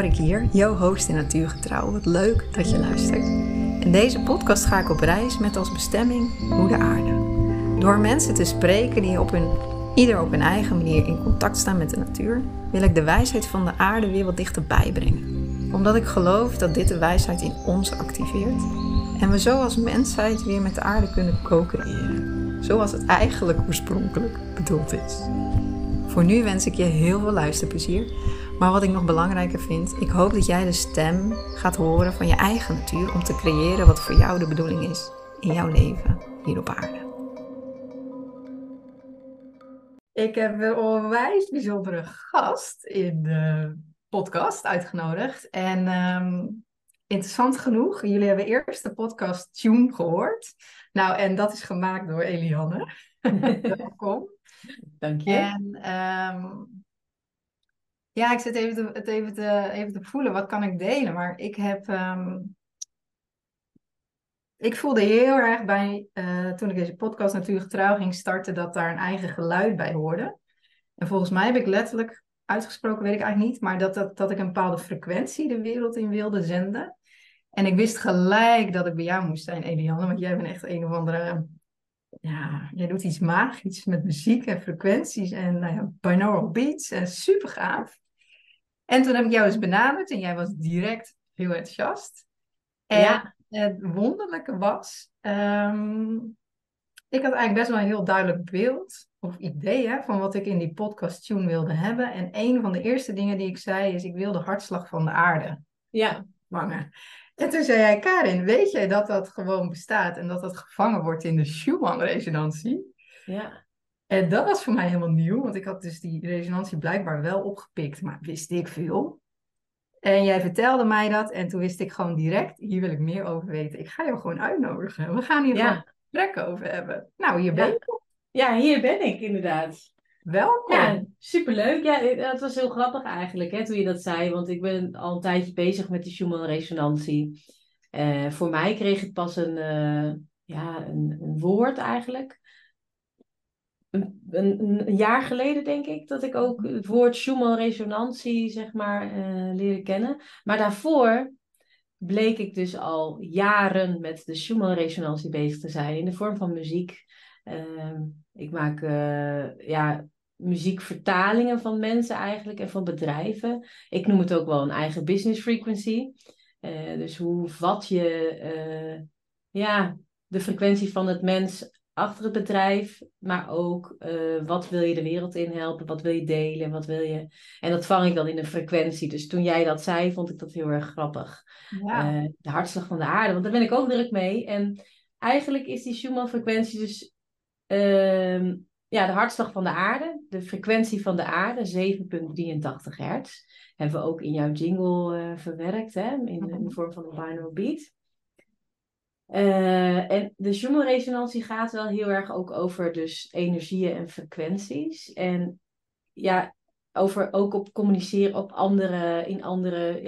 Laurik hier, jouw host in Natuurgetrouw. Wat leuk dat je luistert. In deze podcast ga ik op reis met als bestemming Moeder Aarde. Door mensen te spreken die ieder op hun eigen manier in contact staan met de natuur, wil ik de wijsheid van de aarde weer wat dichterbij brengen. Omdat ik geloof dat dit de wijsheid in ons activeert en we zo als mensheid weer met de aarde kunnen co-creëren. Zoals het eigenlijk oorspronkelijk bedoeld is. Voor nu wens ik je heel veel luisterplezier. Maar wat ik nog belangrijker vind, ik hoop dat jij de stem gaat horen van je eigen natuur om te creëren wat voor jou de bedoeling is in jouw leven hier op aarde. Ik heb een onwijs bijzondere gast in de podcast uitgenodigd. En interessant genoeg, jullie hebben eerst de podcast Tune gehoord. Nou, en dat is gemaakt door Elianne. Welkom. Dank je. En ja, ik zit even te voelen, wat kan ik delen? Maar ik heb... Ik voelde heel erg bij, toen ik deze podcast Natuurgetrouw ging starten, dat daar een eigen geluid bij hoorde. En volgens mij heb ik letterlijk, uitgesproken weet ik eigenlijk niet, maar dat ik een bepaalde frequentie de wereld in wilde zenden. En ik wist gelijk dat ik bij jou moest zijn, Elianne, want jij bent echt een of andere... Ja, jij doet iets magisch met muziek en frequenties en binaural beats en super gaaf. En toen heb ik jou eens benaderd en jij was direct heel enthousiast. En ja. Het wonderlijke was, ik had eigenlijk best wel een heel duidelijk beeld of idee van wat ik in die podcast Tune wilde hebben. En een van de eerste dingen die ik zei is, ik wil de hartslag van de aarde vangen. En toen zei hij, Karin, weet jij dat dat gewoon bestaat en dat dat gevangen wordt in de Schumann-resonantie? Ja. En dat was voor mij helemaal nieuw, want ik had dus die resonantie blijkbaar wel opgepikt, maar wist ik veel. En jij vertelde mij dat en toen wist ik gewoon direct, hier wil ik meer over weten. Ik ga jou gewoon uitnodigen, we gaan hier gewoon gesprekken over hebben. Nou, hier ben ik. Ja, hier ben ik inderdaad. Welkom. Ja, superleuk. Ja, het was heel grappig eigenlijk hè, toen je dat zei. Want ik ben al een tijdje bezig met de Schumann-resonantie. Voor mij kreeg het pas een woord eigenlijk. Een jaar geleden denk ik dat ik ook het woord Schumann-resonantie zeg maar leerde kennen. Maar daarvoor bleek ik dus al jaren met de Schumann-resonantie bezig te zijn. In de vorm van muziek. Ik maak muziekvertalingen van mensen eigenlijk en van bedrijven. Ik noem het ook wel een eigen business frequency. Dus hoe vat je de frequentie van het mens achter het bedrijf, maar ook wat wil je de wereld in helpen, wat wil je delen, wat wil je... En dat vang ik dan in een frequentie. Dus toen jij dat zei, vond ik dat heel erg grappig. Ja. De hartslag van de aarde, want daar ben ik ook druk mee. En eigenlijk is die Schumann-frequentie dus... de hartslag van de aarde, de frequentie van de aarde, 7,83 hertz. Hebben we ook in jouw jingle verwerkt, hè? In de vorm van een binaural beat. En de Schumann-resonantie gaat wel heel erg ook over dus energieën en frequenties. En ja, over ook op communiceren op andere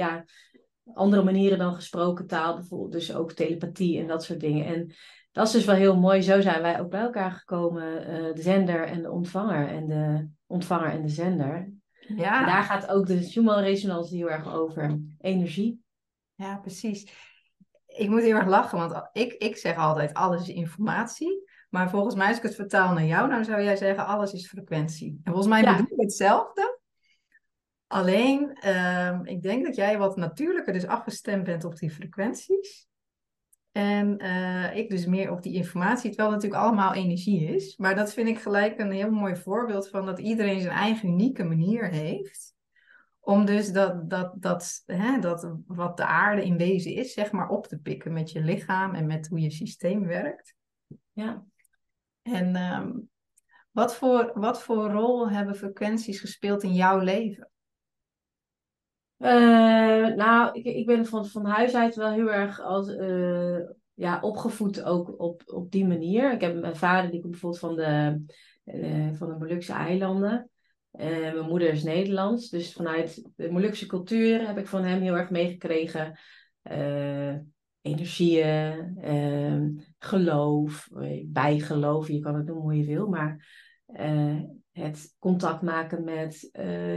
manieren dan gesproken taal. Bijvoorbeeld dus ook telepathie en dat soort dingen. En dat is dus wel heel mooi. Zo zijn wij ook bij elkaar gekomen. De zender en de ontvanger. En de ontvanger en de zender. Ja. En daar gaat ook de Schumann-resonantie heel erg over. Energie. Ja, precies. Ik moet heel erg lachen. Want ik zeg altijd alles is informatie. Maar volgens mij als ik het vertaal naar jou. Dan zou jij zeggen alles is frequentie. En volgens mij bedoel ik hetzelfde. Alleen, ik denk dat jij wat natuurlijker dus afgestemd bent op die frequenties. En ik dus meer op die informatie, terwijl het natuurlijk allemaal energie is. Maar dat vind ik gelijk een heel mooi voorbeeld van dat iedereen zijn eigen unieke manier heeft. Om dus dat wat de aarde in wezen is, zeg maar op te pikken met je lichaam en met hoe je systeem werkt. Ja. En wat voor rol hebben frequenties gespeeld in jouw leven? Ik ben van huis uit wel heel erg als, opgevoed ook op die manier. Ik heb mijn vader, die komt bijvoorbeeld van de Molukse eilanden. Mijn moeder is Nederlands. Dus vanuit de Molukse cultuur heb ik van hem heel erg meegekregen. Energieën, geloof, bijgeloof. Je kan het noemen hoe je wil, maar... Het contact maken met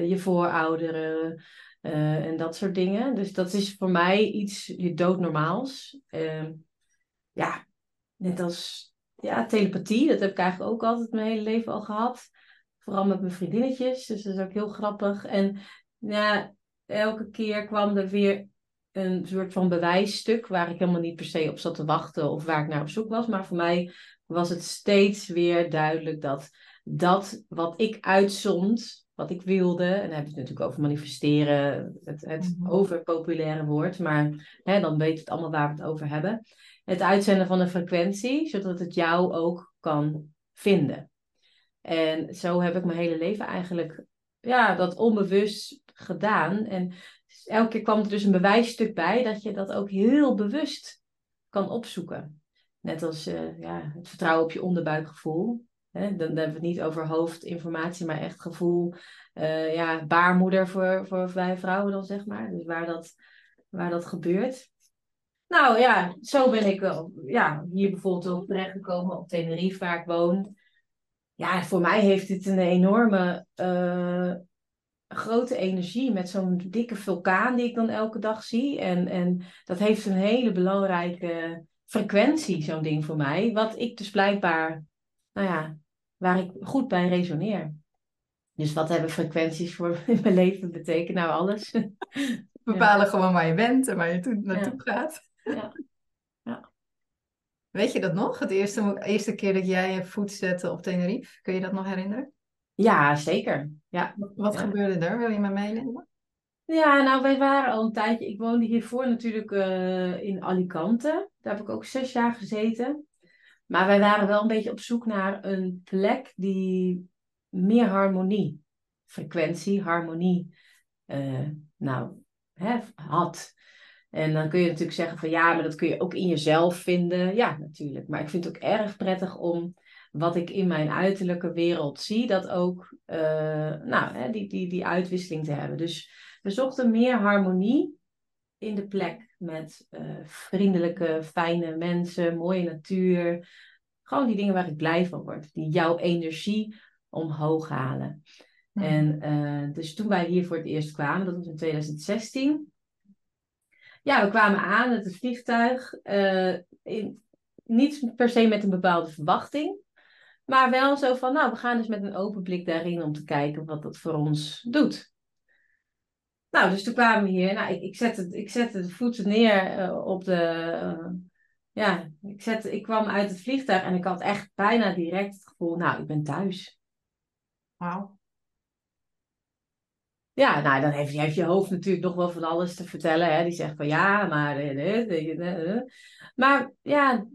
je voorouderen en dat soort dingen. Dus dat is voor mij iets doodnormaals. Ja, net als telepathie. Dat heb ik eigenlijk ook altijd mijn hele leven al gehad. Vooral met mijn vriendinnetjes. Dus dat is ook heel grappig. En elke keer kwam er weer een soort van bewijsstuk waar ik helemaal niet per se op zat te wachten of waar ik naar op zoek was. Maar voor mij was het steeds weer duidelijk dat wat ik uitzond, wat ik wilde, en dan heb ik het natuurlijk over manifesteren, het overpopulaire woord, maar dan weet het allemaal waar we het over hebben. Het uitzenden van een frequentie, zodat het jou ook kan vinden. En zo heb ik mijn hele leven eigenlijk dat onbewust gedaan. En elke keer kwam er dus een bewijsstuk bij dat je dat ook heel bewust kan opzoeken. Net als het vertrouwen op je onderbuikgevoel. Dan hebben we het niet over hoofdinformatie, maar echt gevoel. Baarmoeder voor wij vrouwen dan, zeg maar. Dus waar dat gebeurt. Nou ja, zo ben ik hier bijvoorbeeld ook terechtgekomen op Tenerife, waar ik woon. Ja, voor mij heeft dit een enorme grote energie met zo'n dikke vulkaan die ik dan elke dag zie. En dat heeft een hele belangrijke frequentie, zo'n ding voor mij. Wat ik dus blijkbaar, waar ik goed bij resoneer. Dus wat hebben frequenties voor mijn leven betekent? Nou, alles. Bepalen gewoon waar je bent en waar je naartoe gaat. Ja. Ja. Weet je dat nog? Het eerste keer dat jij je voet zette op Tenerife. Kun je dat nog herinneren? Ja, zeker. Ja. Wat gebeurde er? Wil je me meenemen? Ja, nou, wij waren al een tijdje... Ik woonde hiervoor natuurlijk in Alicante. Daar heb ik ook 6 jaar gezeten. Maar wij waren wel een beetje op zoek naar een plek die meer harmonie, frequentie, harmonie had. En dan kun je natuurlijk zeggen van maar dat kun je ook in jezelf vinden. Ja, natuurlijk. Maar ik vind het ook erg prettig om wat ik in mijn uiterlijke wereld zie, dat ook die uitwisseling te hebben. Dus we zochten meer harmonie in de plek met vriendelijke, fijne mensen, mooie natuur. Gewoon die dingen waar ik blij van word, die jouw energie omhoog halen. Ja. En dus toen wij hier voor het eerst kwamen, dat was in 2016. Ja, we kwamen aan met het vliegtuig. Niet per se met een bepaalde verwachting. Maar wel zo van, we gaan dus met een open blik daarin om te kijken wat dat voor ons doet. Nou, dus toen kwamen we hier. Nou, ik zette de voeten neer op de... Ik kwam uit het vliegtuig en ik had echt bijna direct het gevoel, ik ben thuis. Wauw. Ja, nou, dan heeft je hoofd natuurlijk nog wel van alles te vertellen. Hè? Die zegt van, maar ja,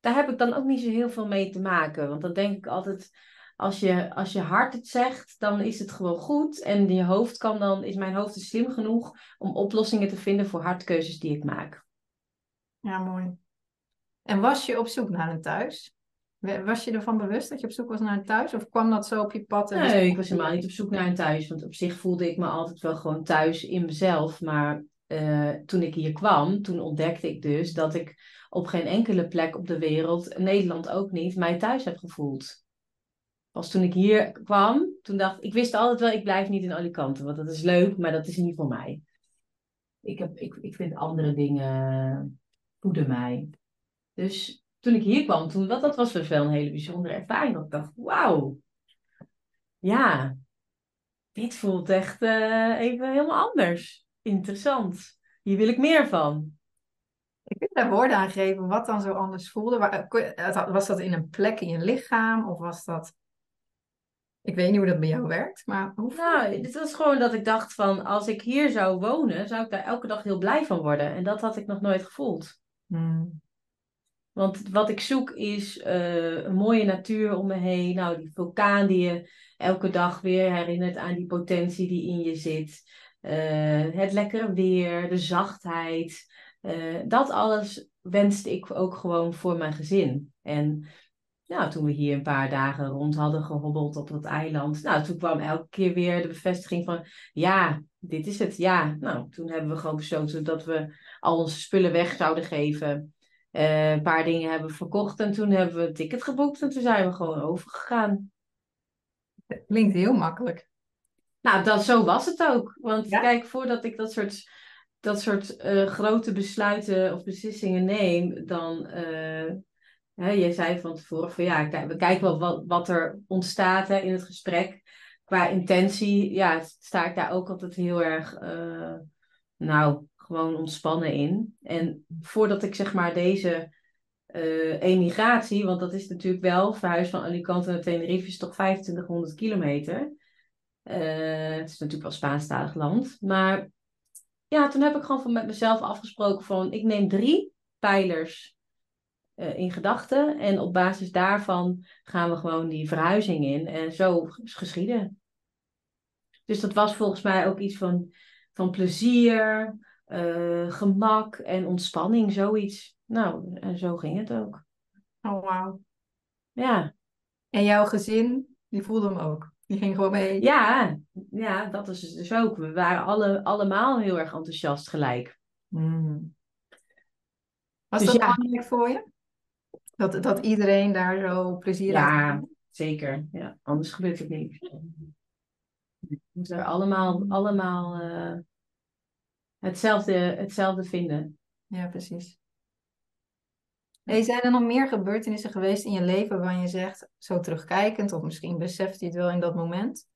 daar heb ik dan ook niet zo heel veel mee te maken. Want dan denk ik altijd, als je hart het zegt, dan is het gewoon goed. En je hoofd is mijn hoofd is slim genoeg om oplossingen te vinden voor hartkeuzes die ik maak. Ja, mooi. En was je op zoek naar een thuis? Was je ervan bewust dat je op zoek was naar een thuis? Of kwam dat zo op je pad? Nee, ik was helemaal niet op zoek naar een thuis. Want op zich voelde ik me altijd wel gewoon thuis in mezelf. Maar toen ik hier kwam, toen ontdekte ik dus dat ik op geen enkele plek op de wereld, Nederland ook niet, mij thuis heb gevoeld. Pas toen ik hier kwam, toen dacht ik, ik wist altijd wel, ik blijf niet in Alicante. Want dat is leuk, maar dat is niet voor mij. Ik vind andere dingen voeden mij. Dus toen ik hier kwam, dat was dus wel een hele bijzondere ervaring. Dat ik dacht, wauw. Ja, dit voelt echt even helemaal anders. Interessant. Hier wil ik meer van. Ik wil daar woorden aan geven wat dan zo anders voelde. Was dat in een plek in je lichaam? Of was dat... Ik weet niet hoe dat bij jou werkt, maar... Dit was gewoon dat ik dacht van... Als ik hier zou wonen, zou ik daar elke dag heel blij van worden. En dat had ik nog nooit gevoeld. Hmm. Want wat ik zoek is een mooie natuur om me heen. Nou, die vulkaan die je elke dag weer herinnert aan die potentie die in je zit. Het lekkere weer, de zachtheid. Dat alles wenste ik ook gewoon voor mijn gezin. En toen we hier een paar dagen rond hadden gehobbeld op dat eiland. Nou, toen kwam elke keer weer de bevestiging van... Ja, dit is het, ja. Nou, toen hebben we gewoon besloten dat we al onze spullen weg zouden geven... een paar dingen hebben verkocht en toen hebben we een ticket geboekt en toen zijn we gewoon overgegaan. Het klinkt heel makkelijk. Nou, zo was het ook. Want kijk, voordat ik dat soort grote besluiten of beslissingen neem, dan... je zei van tevoren van we kijken wel wat er ontstaat in het gesprek. Qua intentie, sta ik daar ook altijd heel erg gewoon ontspannen in. En voordat ik zeg maar deze emigratie, want dat is natuurlijk wel verhuis van Alicante naar Tenerife is toch 2500 kilometer. Het is natuurlijk wel Spaanstalig land. Maar ja, toen heb ik gewoon met mezelf afgesproken van ik neem 3 pijlers in gedachten. En op basis daarvan gaan we gewoon die verhuizing in. En zo is geschieden. Dus dat was volgens mij ook iets van plezier, gemak en ontspanning. Zoiets. Nou, en zo ging het ook. Oh, wauw. Ja. En jouw gezin, die voelde hem ook. Die ging gewoon mee. Ja, dat is het dus ook. We waren allemaal heel erg enthousiast gelijk. Mm. Was dat belangrijk voor je? Dat iedereen daar zo plezier aan heeft? Ja, zeker. Ja, anders gebeurt het niet. We moeten er allemaal hetzelfde vinden. Ja, precies. Hey, zijn er nog meer gebeurtenissen geweest in je leven waarvan je zegt, zo terugkijkend, of misschien beseft je het wel in dat moment?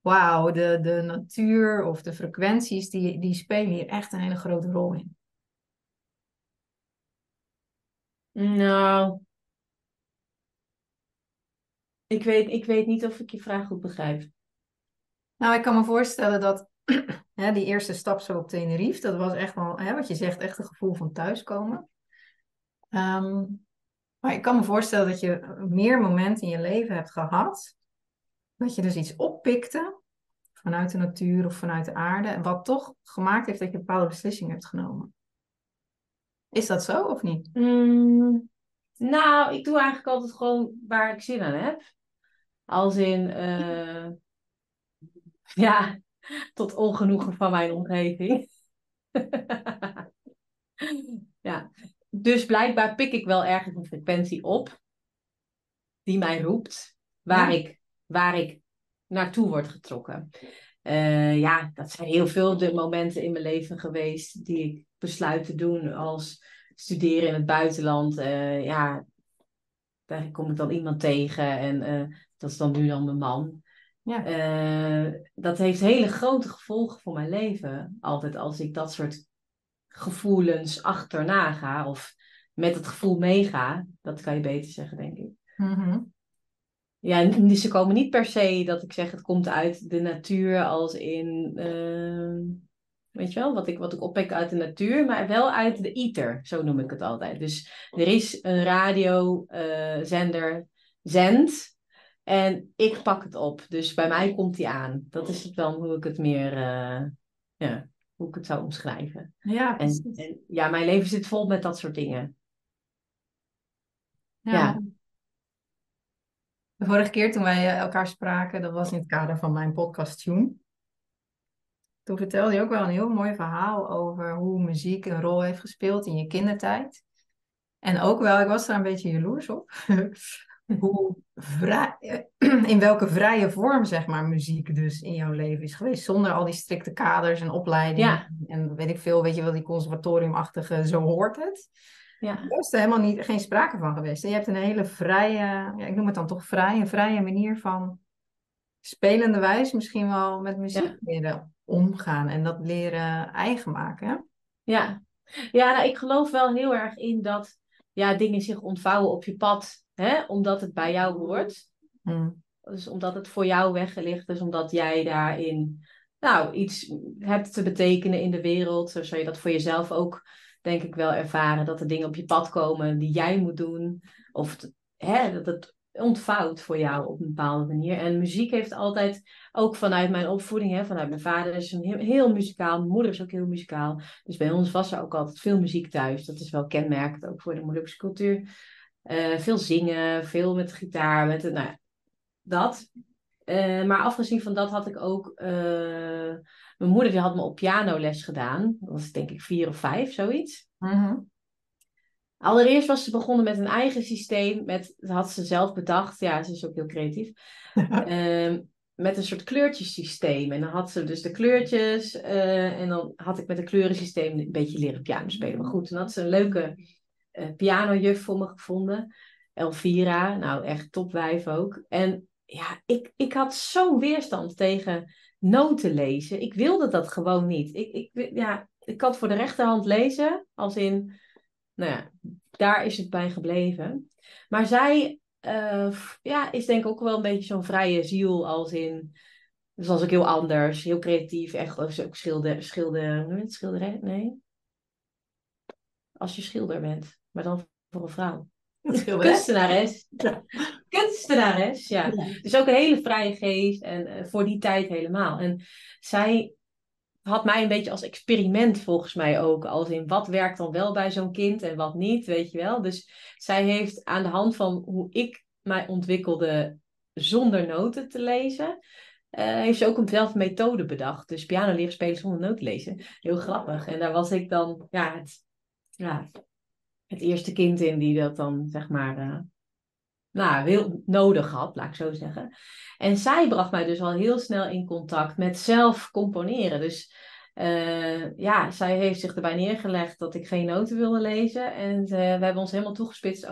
Wauw, de natuur of de frequenties, die spelen hier echt een hele grote rol in. Nou, ik weet niet of ik je vraag goed begrijp. Nou, ik kan me voorstellen dat die eerste stap zo op Tenerife, dat was echt wel, wat je zegt, echt een gevoel van thuiskomen. Maar ik kan me voorstellen dat je meer momenten in je leven hebt gehad, dat je dus iets oppikte vanuit de natuur of vanuit de aarde, wat toch gemaakt heeft dat je een bepaalde beslissing hebt genomen. Is dat zo of niet? Nou, ik doe eigenlijk altijd gewoon waar ik zin aan heb. Als in... tot ongenoegen van mijn omgeving. Ja. Dus blijkbaar pik ik wel ergens een frequentie op. Die mij roept. Waar ik naartoe word getrokken. Dat zijn heel veel de momenten in mijn leven geweest die ik besluit te doen als studeren in het buitenland. Daar kom ik dan iemand tegen en dat is dan nu mijn man. Ja. Dat heeft hele grote gevolgen voor mijn leven. Altijd als ik dat soort gevoelens achterna ga of met het gevoel meega, dat kan je beter zeggen, denk ik. Mm-hmm. Ja, ze komen niet per se dat ik zeg het komt uit de natuur als in... weet je wel, wat ik oppik uit de natuur, maar wel uit de ether, zo noem ik het altijd. Dus er is een radiozender zendt en ik pak het op. Dus bij mij komt die aan. Dat is het wel hoe ik het meer, hoe ik het zou omschrijven. Ja, en mijn leven zit vol met dat soort dingen. Ja. De vorige keer toen wij elkaar spraken, dat was in het kader van mijn podcast Tune. Toen vertelde je ook wel een heel mooi verhaal over hoe muziek een rol heeft gespeeld in je kindertijd. En ook wel, ik was daar een beetje jaloers op. In welke vrije vorm, zeg maar, muziek dus in jouw leven is geweest. Zonder al die strikte kaders en opleidingen. Ja. En weet ik veel, weet je wel, die conservatoriumachtige, zo hoort het. Ja. Daar is er helemaal geen sprake van geweest. En je hebt een hele vrije, ik noem het dan toch vrije manier van spelende wijs misschien wel met muziek leren omgaan en dat leren eigen maken. Hè? Ja, nou, ik geloof wel heel erg in dat dingen zich ontvouwen op je pad, hè, omdat het bij jou hoort. Mm. Dus omdat het voor jou weggelegd is, omdat jij daarin iets hebt te betekenen in de wereld. Zo zou je dat voor jezelf ook, denk ik, wel ervaren, dat er dingen op je pad komen die jij moet doen. Of dat het ontvouwt voor jou op een bepaalde manier. En muziek heeft altijd, ook vanuit mijn opvoeding, vanuit mijn vader is een heel muzikaal, mijn moeder is ook heel muzikaal. Dus bij ons was er ook altijd veel muziek thuis. Dat is wel kenmerkend ook voor de Molukse cultuur. Veel zingen, veel met de gitaar, met dat. Maar afgezien van dat had ik ook... mijn moeder die had me op pianoles gedaan. Dat was denk ik 4 of 5, zoiets. Mm-hmm. Allereerst was ze begonnen met een eigen systeem. Dat had ze zelf bedacht. Ja, ze is ook heel creatief. Met een soort kleurtjesysteem. En dan had ze dus de kleurtjes. En dan had ik met een kleurensysteem een beetje leren piano spelen. Maar goed, toen had ze een leuke pianojuf voor me gevonden. Elvira. Nou, echt topwijf ook. En ja, ik had zo'n weerstand tegen noten lezen. Ik wilde dat gewoon niet. Ik kan voor de rechterhand lezen. Als in... Nou ja, daar is het bij gebleven. Maar zij is denk ik ook wel een beetje zo'n vrije ziel als in... Dus was ook heel anders, heel creatief. Echt ook schilder, nee. Als je schilder bent, maar dan voor een vrouw. Kunstenares. Ja. Kunstenares, ja. Ja. Dus ook een hele vrije geest en voor die tijd helemaal. En zij... had mij een beetje als experiment volgens mij ook. Als in wat werkt dan wel bij zo'n kind en wat niet, weet je wel. Dus zij heeft aan de hand van hoe ik mij ontwikkelde zonder noten te lezen... heeft ze ook zelf een methode bedacht. Dus piano leren spelen zonder noten lezen. Heel grappig. En daar was ik dan het eerste kind in die dat dan zeg maar... heel nodig had, laat ik zo zeggen. En zij bracht mij dus al heel snel in contact met zelf componeren. Dus zij heeft zich erbij neergelegd dat ik geen noten wilde lezen. En we hebben ons helemaal toegespitst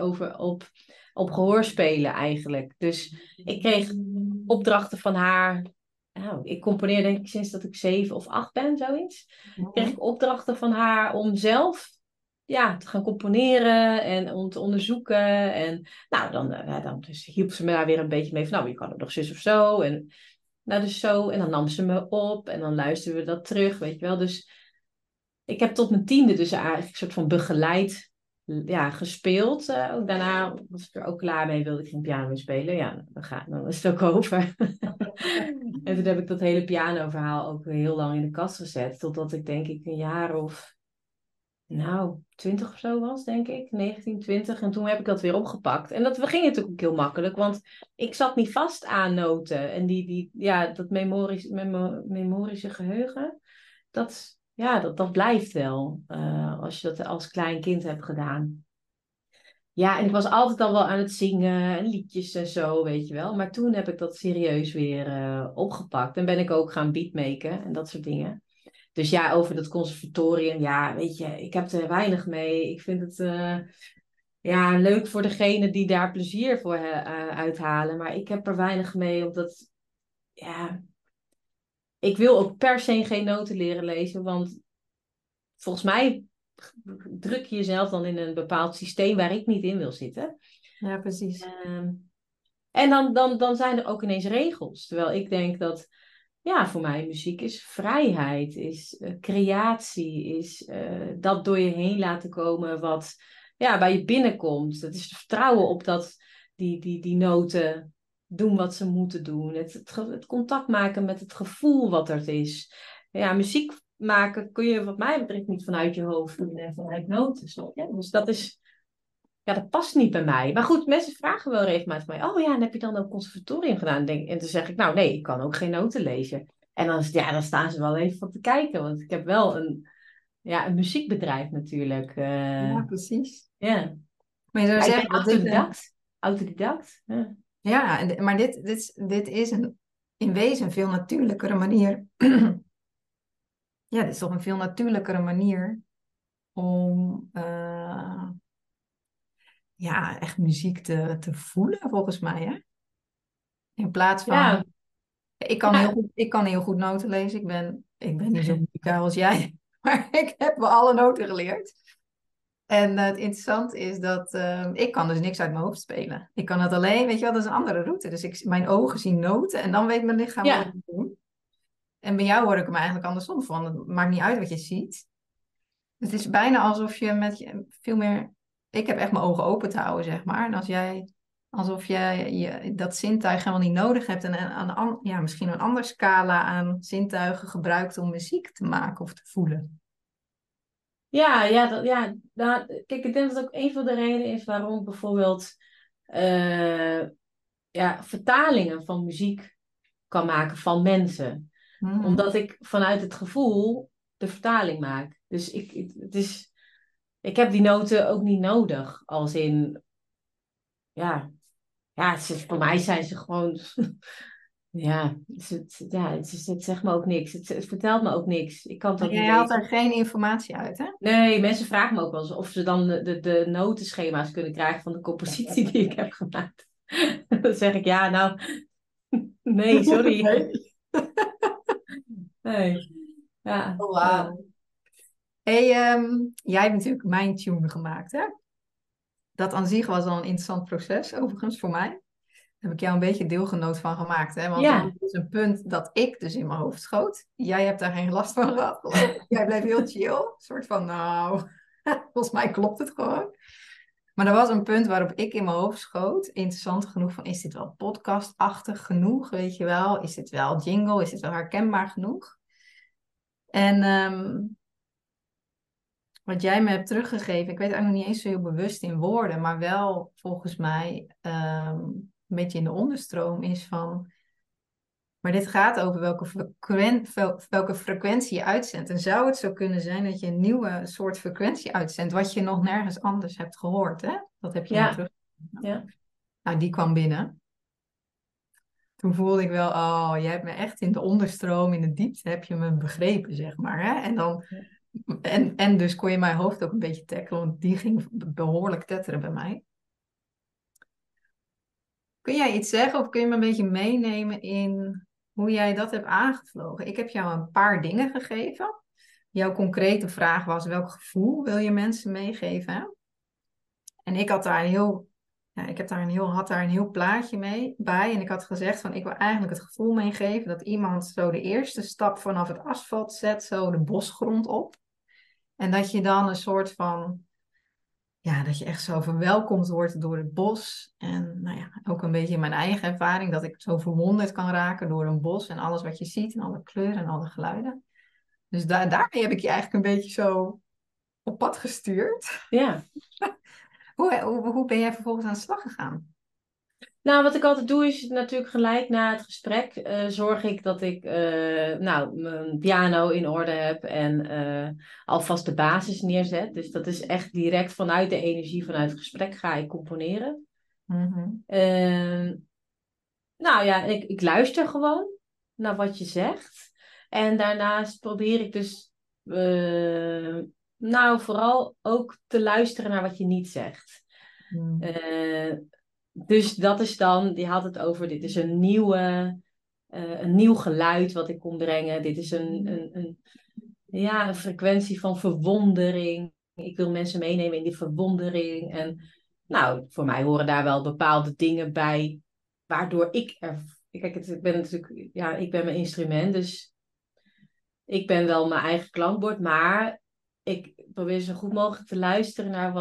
op gehoorspelen eigenlijk. Dus ik kreeg opdrachten van haar. Nou, ik componeer denk ik sinds dat ik 7 of 8 ben, zoiets. Kreeg ik opdrachten van haar om zelf... Ja, te gaan componeren en om te onderzoeken. En dan hielp ze me daar weer een beetje mee. Van je kan het nog zus of zo. En, dus zo. En dan nam ze me op. En dan luisterden we dat terug, weet je wel. Dus ik heb tot mijn 10e dus eigenlijk een soort van begeleid gespeeld. Ook daarna was ik er ook klaar mee. Wilde ik geen piano meer spelen. Ja, dan is het ook over. En toen heb ik dat hele pianoverhaal ook heel lang in de kast gezet. Totdat ik denk ik een jaar of... 20 of zo was, denk ik. 19, 20. En toen heb ik dat weer opgepakt. En dat ging natuurlijk ook heel makkelijk. Want ik zat niet vast aan noten. En dat memorische geheugen. Dat blijft wel. Als je dat als klein kind hebt gedaan. Ja, en ik was altijd al wel aan het zingen. En liedjes en zo, weet je wel. Maar toen heb ik dat serieus weer opgepakt. En ben ik ook gaan beatmaken. En dat soort dingen. Dus over dat conservatorium, weet je, ik heb er weinig mee. Ik vind het leuk voor degene die daar plezier voor uithalen. Maar ik heb er weinig mee, omdat, ik wil ook per se geen noten leren lezen. Want volgens mij druk je jezelf dan in een bepaald systeem waar ik niet in wil zitten. Ja, precies. En dan zijn er ook ineens regels. Terwijl ik denk dat... Ja, voor mij muziek is vrijheid, is creatie, is dat door je heen laten komen wat bij je binnenkomt. Het is vertrouwen op dat die noten doen wat ze moeten doen. Het contact maken met het gevoel wat er is. Ja, muziek maken kun je wat mij betreft niet vanuit je hoofd doen en vanuit noten. Dus dat is... Ja, dat past niet bij mij. Maar goed, mensen vragen wel regelmatig mij. Oh ja, en heb je dan ook conservatorium gedaan? En toen zeg ik, nee, ik kan ook geen noten lezen. En dan staan ze wel even van te kijken. Want ik heb wel een muziekbedrijf natuurlijk. Ja, precies. Yeah. Maar je zou zeggen, autodidact. Ja, maar dit is in wezen een veel natuurlijkere manier. Ja, dit is toch een veel natuurlijkere manier om... echt muziek te voelen, volgens mij, hè? In plaats van... Ja. Ik kan heel goed noten lezen. Ik ben niet zo muzikaal als jij. Maar ik heb wel alle noten geleerd. En het interessante is dat... ik kan dus niks uit mijn hoofd spelen. Ik kan het alleen... Weet je wel, dat is een andere route. Dus mijn ogen zien noten. En dan weet mijn lichaam wat ik doe. En bij jou hoor ik hem eigenlijk andersom van. Het maakt niet uit wat je ziet. Het is bijna alsof je met veel meer... Ik heb echt mijn ogen open te houden, zeg maar. En alsof jij dat zintuig helemaal niet nodig hebt. En misschien een andere scala aan zintuigen gebruikt om muziek te maken of te voelen. Kijk, ik denk dat ook een van de redenen is waarom bijvoorbeeld vertalingen van muziek kan maken van mensen. Omdat ik vanuit het gevoel de vertaling maak. Dus het is... Ik heb die noten ook niet nodig. Als in... Ja het is, voor mij zijn ze gewoon... Het zegt me ook niks. Het vertelt me ook niks. Ik kan dat niet. Jij haalt er geen informatie uit, hè? Nee, mensen vragen me ook wel eens of ze dan de notenschema's kunnen krijgen van de compositie die ik heb gemaakt. Dan zeg ik, nee, sorry. Nee. Ja. Oh, wow. Hey, jij hebt natuurlijk mijn tune gemaakt, hè? Dat aan zich was al een interessant proces, overigens, voor mij. Daar heb ik jou een beetje deelgenoot van gemaakt, hè? Want dat is een punt dat ik dus in mijn hoofd schoot. Jij hebt daar geen last van gehad. Jij bleef heel chill. Een soort van, volgens mij klopt het gewoon. Maar er was een punt waarop ik in mijn hoofd schoot. Interessant genoeg van, is dit wel podcastachtig genoeg, weet je wel? Is dit wel jingle? Is dit wel herkenbaar genoeg? En wat jij me hebt teruggegeven, ik weet eigenlijk nog niet eens zo heel bewust in woorden, maar wel volgens mij... een beetje in de onderstroom is van... Maar dit gaat over welke frequentie je uitzendt. En zou het zo kunnen zijn dat je een nieuwe soort frequentie uitzendt... wat je nog nergens anders hebt gehoord, hè? Dat heb je terug. Ja. Nou, die kwam binnen. Toen voelde ik wel... Oh, jij hebt me echt in de onderstroom, in de diepte... heb je me begrepen, zeg maar, hè? En dan... En dus kon je mijn hoofd ook een beetje tackelen... want die ging behoorlijk tetteren bij mij. Kun jij iets zeggen of kun je me een beetje meenemen in hoe jij dat hebt aangevlogen? Ik heb jou een paar dingen gegeven. Jouw concrete vraag was, welk gevoel wil je mensen meegeven? Hè? En ik had daar een heel plaatje mee bij. En ik had gezegd, van ik wil eigenlijk het gevoel meegeven dat iemand zo de eerste stap vanaf het asfalt zet, zo de bosgrond op. En dat je dan een soort van... Ja, dat je echt zo verwelkomd wordt door het bos. En nou ja, ook een beetje in mijn eigen ervaring... dat ik zo verwonderd kan raken door een bos... en alles wat je ziet en alle kleuren en alle geluiden. Dus daarmee heb ik je eigenlijk een beetje zo op pad gestuurd. Ja. Hoe ben jij vervolgens aan de slag gegaan? Nou, wat ik altijd doe is natuurlijk gelijk na het gesprek... zorg ik dat ik mijn piano in orde heb en alvast de basis neerzet. Dus dat is echt direct vanuit de energie vanuit het gesprek ga ik componeren. Mm-hmm. Ik luister gewoon naar wat je zegt. En daarnaast probeer ik dus vooral ook te luisteren naar wat je niet zegt. Mm. Dus dat is dan, die had het over, dit is een nieuw geluid wat ik kon brengen. Dit is een frequentie van verwondering. Ik wil mensen meenemen in die verwondering. En nou, voor mij horen daar wel bepaalde dingen bij, waardoor ik ik ben mijn instrument, dus ik ben wel mijn eigen klankbord. Maar ik probeer zo goed mogelijk te luisteren naar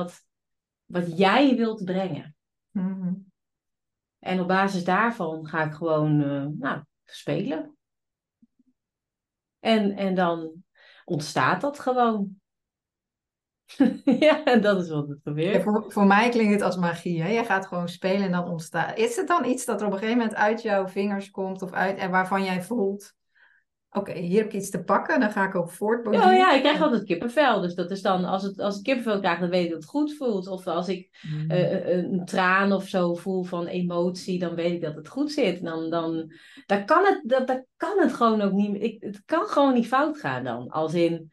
wat jij wilt brengen. Mm-hmm. En op basis daarvan ga ik gewoon spelen. En dan ontstaat dat gewoon. Ja, dat is wat het probeert. Ja, voor mij klinkt het als magie. Hè? Je gaat gewoon spelen en dan ontstaat. Is het dan iets dat er op een gegeven moment uit jouw vingers komt of uit en waarvan jij voelt... Oké, hier heb ik iets te pakken, dan ga ik ook voortborduren. Oh ja, ik krijg altijd kippenvel. Dus dat is dan, als ik kippenvel krijg, dan weet ik dat het goed voelt. Of als ik een traan of zo voel van emotie, dan weet ik dat het goed zit. Dan kan het gewoon ook niet meer. Het kan gewoon niet fout gaan dan. Als in,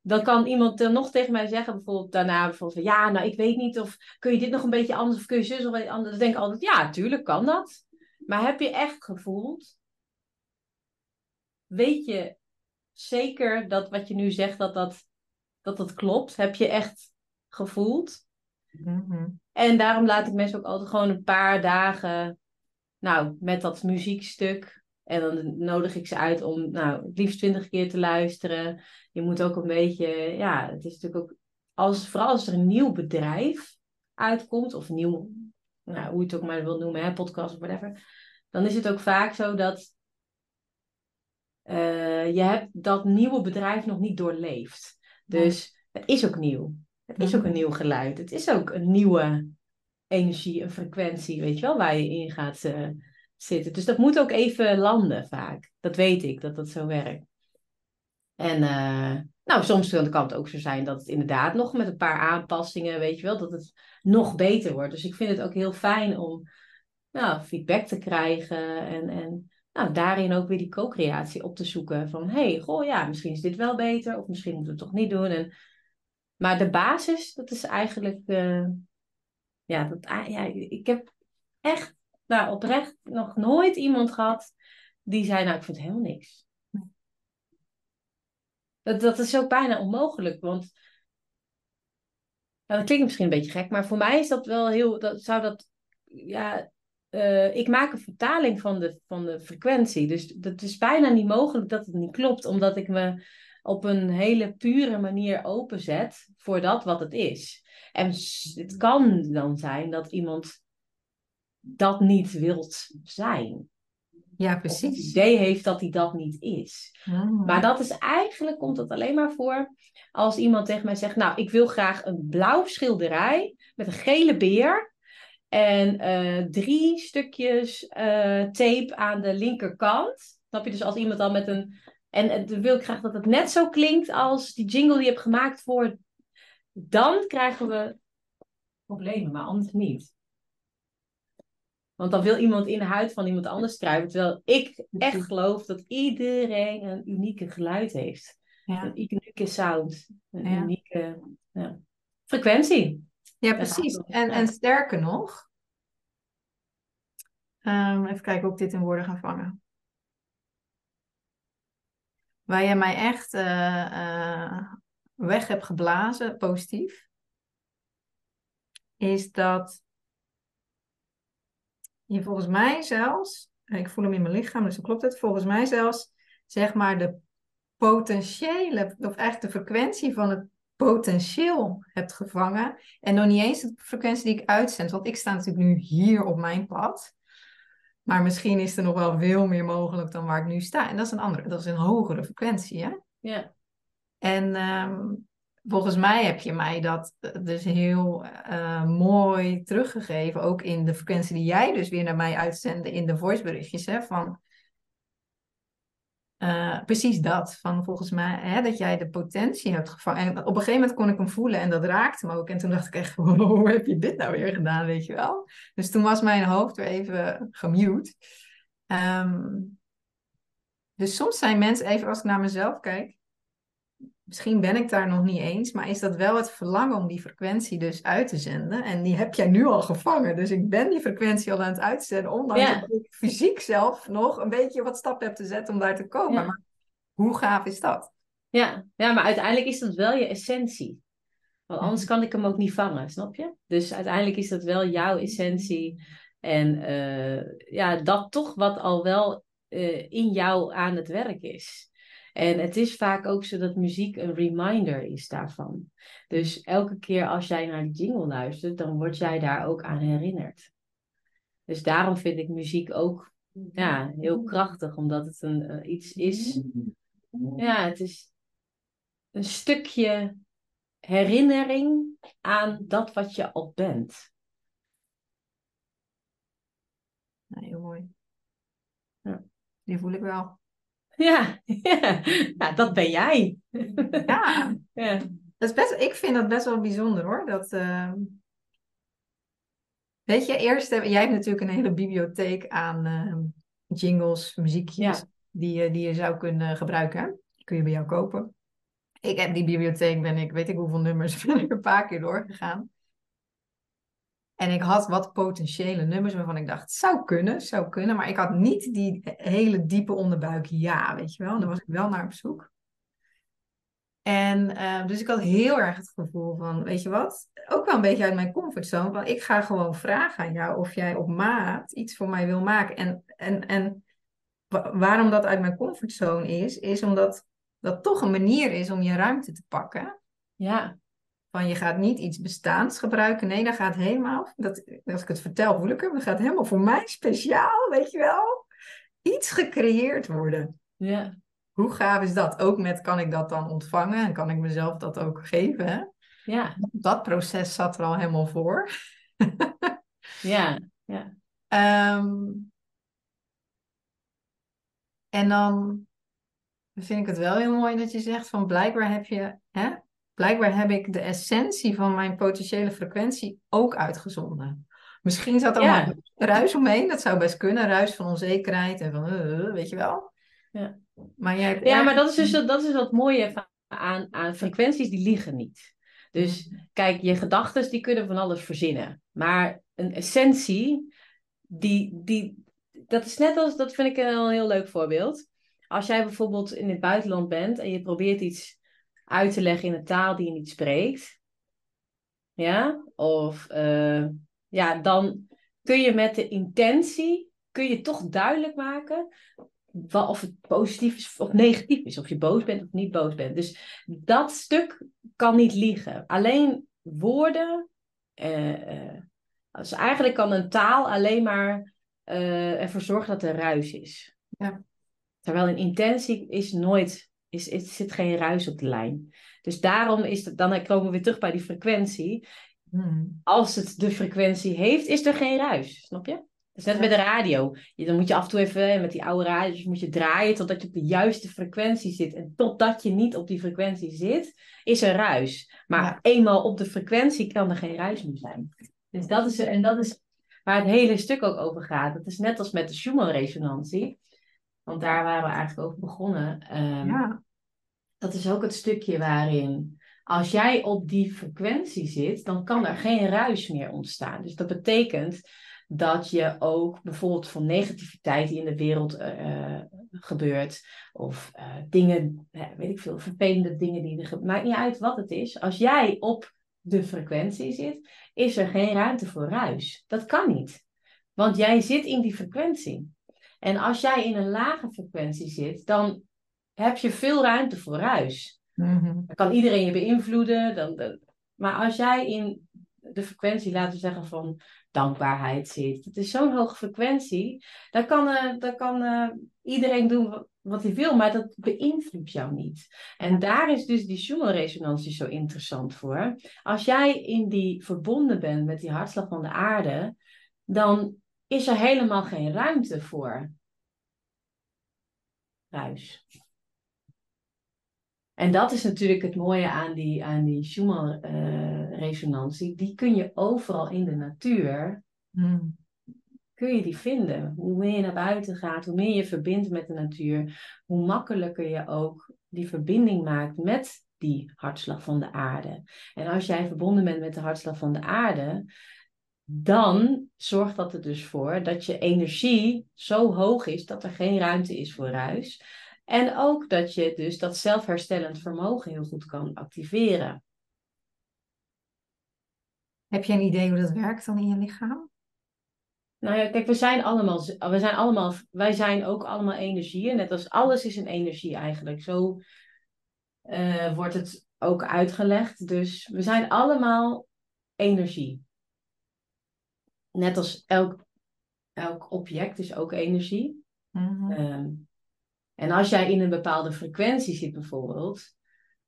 dan kan iemand dan nog tegen mij zeggen, bijvoorbeeld daarna, bijvoorbeeld van, ja, nou ik weet niet, of kun je dit nog een beetje anders, of kun je zus of anders. Dan denk ik altijd, ja, tuurlijk kan dat. Maar heb je echt gevoeld... Weet je zeker dat wat je nu zegt, dat klopt? Heb je echt gevoeld? Mm-hmm. En daarom laat ik mensen ook altijd gewoon een paar dagen... met dat muziekstuk. En dan nodig ik ze uit om het liefst 20 keer te luisteren. Je moet ook een beetje... Ja, het is natuurlijk ook... Vooral als er een nieuw bedrijf uitkomt... Of nieuw... hoe je het ook maar wil noemen, hè, podcast of whatever. Dan is het ook vaak zo dat... je hebt dat nieuwe bedrijf nog niet doorleefd. Dus het is ook nieuw. Het is ook een nieuw geluid. Het is ook een nieuwe energie, een frequentie, weet je wel, waar je in gaat zitten. Dus dat moet ook even landen vaak. Dat weet ik, dat zo werkt. En Nou, soms kan het ook zo zijn dat het inderdaad nog met een paar aanpassingen, weet je wel, dat het nog beter wordt. Dus ik vind het ook heel fijn om feedback te krijgen en daarin ook weer die co-creatie op te zoeken. Van, misschien is dit wel beter of misschien moeten we het toch niet doen. Maar de basis, dat is eigenlijk, ik heb echt oprecht nog nooit iemand gehad die zei, ik vind helemaal niks. Dat is ook bijna onmogelijk, want dat klinkt misschien een beetje gek, maar voor mij is dat wel heel, ik maak een vertaling van de frequentie, dus dat is bijna niet mogelijk dat het niet klopt, omdat ik me op een hele pure manier openzet voor dat wat het is. En het kan dan zijn dat iemand dat niet wilt zijn. Ja, precies. Of het idee heeft dat hij dat niet is. Ah. Maar dat is eigenlijk, komt dat alleen maar voor als iemand tegen mij zegt, ik wil graag een blauw schilderij met een gele beer en 3 stukjes tape aan de linkerkant. Snap je? Dus als iemand dan met een... En dan wil ik graag dat het net zo klinkt als die jingle die je hebt gemaakt voor... Dan krijgen we problemen, maar anders niet. Want dan wil iemand in de huid van iemand anders kruipen. Terwijl ik echt geloof dat iedereen een unieke geluid heeft. Ja. Een unieke sound. Een unieke frequentie. Ja, precies. En sterker nog... even kijken hoe ik dit in woorden ga vangen. Waar jij mij echt weg hebt geblazen, positief, is dat je volgens mij zelfs, en ik voel hem in mijn lichaam, dus dan klopt het, volgens mij zelfs, zeg maar de potentiële, of eigenlijk de frequentie van het potentieel hebt gevangen. En nog niet eens de frequentie die ik uitzend, want ik sta natuurlijk nu hier op mijn pad. Maar misschien is er nog wel veel meer mogelijk dan waar ik nu sta. En dat is een hogere frequentie, hè? Ja. En volgens mij heb je mij dat dus heel mooi teruggegeven. Ook in de frequentie die jij dus weer naar mij uitzendde in de voiceberichtjes, hè? Van precies dat. Van volgens mij, hè, dat jij de potentie hebt gevangen. En op een gegeven moment kon ik hem voelen en dat raakte me ook. En toen dacht ik echt, hoe heb je dit nou weer gedaan, weet je wel? Dus toen was mijn hoofd weer even gemute. Dus soms zijn mensen, even als ik naar mezelf kijk, misschien ben ik daar nog niet eens, maar is dat wel het verlangen om die frequentie dus uit te zenden? En die heb jij nu al gevangen. Dus ik ben die frequentie al aan het uitzenden, ondanks dat ik fysiek zelf nog een beetje wat stappen heb te zetten om daar te komen. Ja. Maar hoe gaaf is dat? Ja, maar uiteindelijk is dat wel je essentie. Want anders kan ik hem ook niet vangen, snap je? Dus uiteindelijk is dat wel jouw essentie. En dat toch wat al wel in jou aan het werk is. En het is vaak ook zo dat muziek een reminder is daarvan. Dus elke keer als jij naar die jingle luistert, dan word jij daar ook aan herinnerd. Dus daarom vind ik muziek ook heel krachtig, omdat het iets is. Ja, het is een stukje herinnering aan dat wat je al bent. Nou, heel mooi. Ja. Die voel ik wel. Ja. Nou, dat ben jij. Ja. Dat is best, ik vind dat best wel bijzonder hoor. Dat, weet je, jij hebt natuurlijk een hele bibliotheek aan jingles, muziekjes die je zou kunnen gebruiken. Hè? Die kun je bij jou kopen. Ik heb die bibliotheek, weet ik hoeveel nummers, ben ik een paar keer doorgegaan. En ik had wat potentiële nummers waarvan ik dacht, zou kunnen. Maar ik had niet die hele diepe onderbuik, weet je wel. Daar was ik wel naar op zoek. En dus ik had heel erg het gevoel van, weet je wat? Ook wel een beetje uit mijn comfortzone. Want ik ga gewoon vragen aan jou of jij op maat iets voor mij wil maken. En waarom dat uit mijn comfortzone is omdat dat toch een manier is om je ruimte te pakken. Ja. Van je gaat niet iets bestaans gebruiken. Nee, dat gaat helemaal... als ik het vertel, voel ik hem. Dat gaat helemaal voor mij speciaal, weet je wel. Iets gecreëerd worden. Ja. Hoe gaaf is dat? Ook met kan ik dat dan ontvangen? En kan ik mezelf dat ook geven? Hè? Ja. Dat proces zat er al helemaal voor. Ja. En dan... Dan vind ik het wel heel mooi dat je zegt van blijkbaar heb ik de essentie van mijn potentiële frequentie ook uitgezonden. Misschien zat er allemaal ruis omheen. Dat zou best kunnen. Ruis van onzekerheid en van weet je wel. Ja, maar, jij hebt maar dat is wat mooie aan frequenties. Die liegen niet. Dus kijk, je gedachtes die kunnen van alles verzinnen. Maar een essentie, dat is net als, dat vind ik een heel leuk voorbeeld. Als jij bijvoorbeeld in het buitenland bent en je probeert iets uit te leggen in een taal die je niet spreekt. Ja, of... dan kun je met de intentie, toch duidelijk maken of het positief is of negatief is. Of je boos bent of niet boos bent. Dus dat stuk kan niet liegen. Alleen woorden, dus eigenlijk kan een taal alleen maar ervoor zorgen dat er ruis is. Ja. Terwijl een intentie is nooit, zit geen ruis op de lijn. Dus daarom is het, dan komen we weer terug bij die frequentie. Als het de frequentie heeft, is er geen ruis, snap je? Dat is net bij de radio. Dan moet je af en toe even, met die oude radio's moet je draaien totdat je op de juiste frequentie zit. En totdat je niet op die frequentie zit, is er ruis. Maar eenmaal op de frequentie kan er geen ruis meer zijn. Dus dat is waar het hele stuk ook over gaat. Dat is net als met de Schumann-resonantie. Want daar waren we eigenlijk over begonnen. Dat is ook het stukje waarin... Als jij op die frequentie zit, dan kan er geen ruis meer ontstaan. Dus dat betekent dat je ook bijvoorbeeld van negativiteit die in de wereld gebeurt. Of dingen, weet ik veel, vervelende dingen die er... Maakt niet uit wat het is. Als jij op de frequentie zit, is er geen ruimte voor ruis. Dat kan niet. Want jij zit in die frequentie. En als jij in een lage frequentie zit, dan heb je veel ruimte voor ruis. Dan kan iedereen je beïnvloeden. Maar als jij in de frequentie, laten we zeggen, van dankbaarheid zit. Het is zo'n hoge frequentie. Dan kan iedereen doen wat hij wil, maar dat beïnvloedt jou niet. En daar is dus die Schumann-resonantie zo interessant voor. Als jij in die verbonden bent met die hartslag van de aarde, dan is er helemaal geen ruimte voor ruis. En dat is natuurlijk het mooie aan die Schumann-resonantie. Die kun je overal in de natuur, kun je die vinden. Hoe meer je naar buiten gaat, hoe meer je verbindt met de natuur, hoe makkelijker je ook die verbinding maakt met die hartslag van de aarde. En als jij verbonden bent met de hartslag van de aarde, dan zorgt dat er dus voor dat je energie zo hoog is dat er geen ruimte is voor ruis. En ook dat je dus dat zelfherstellend vermogen heel goed kan activeren. Heb je een idee hoe dat werkt dan in je lichaam? Nou ja, kijk, wij zijn ook allemaal energieën. Net als alles is een energie eigenlijk. Zo wordt het ook uitgelegd. Dus we zijn allemaal energie. Net als elk object is ook energie. En als jij in een bepaalde frequentie zit bijvoorbeeld,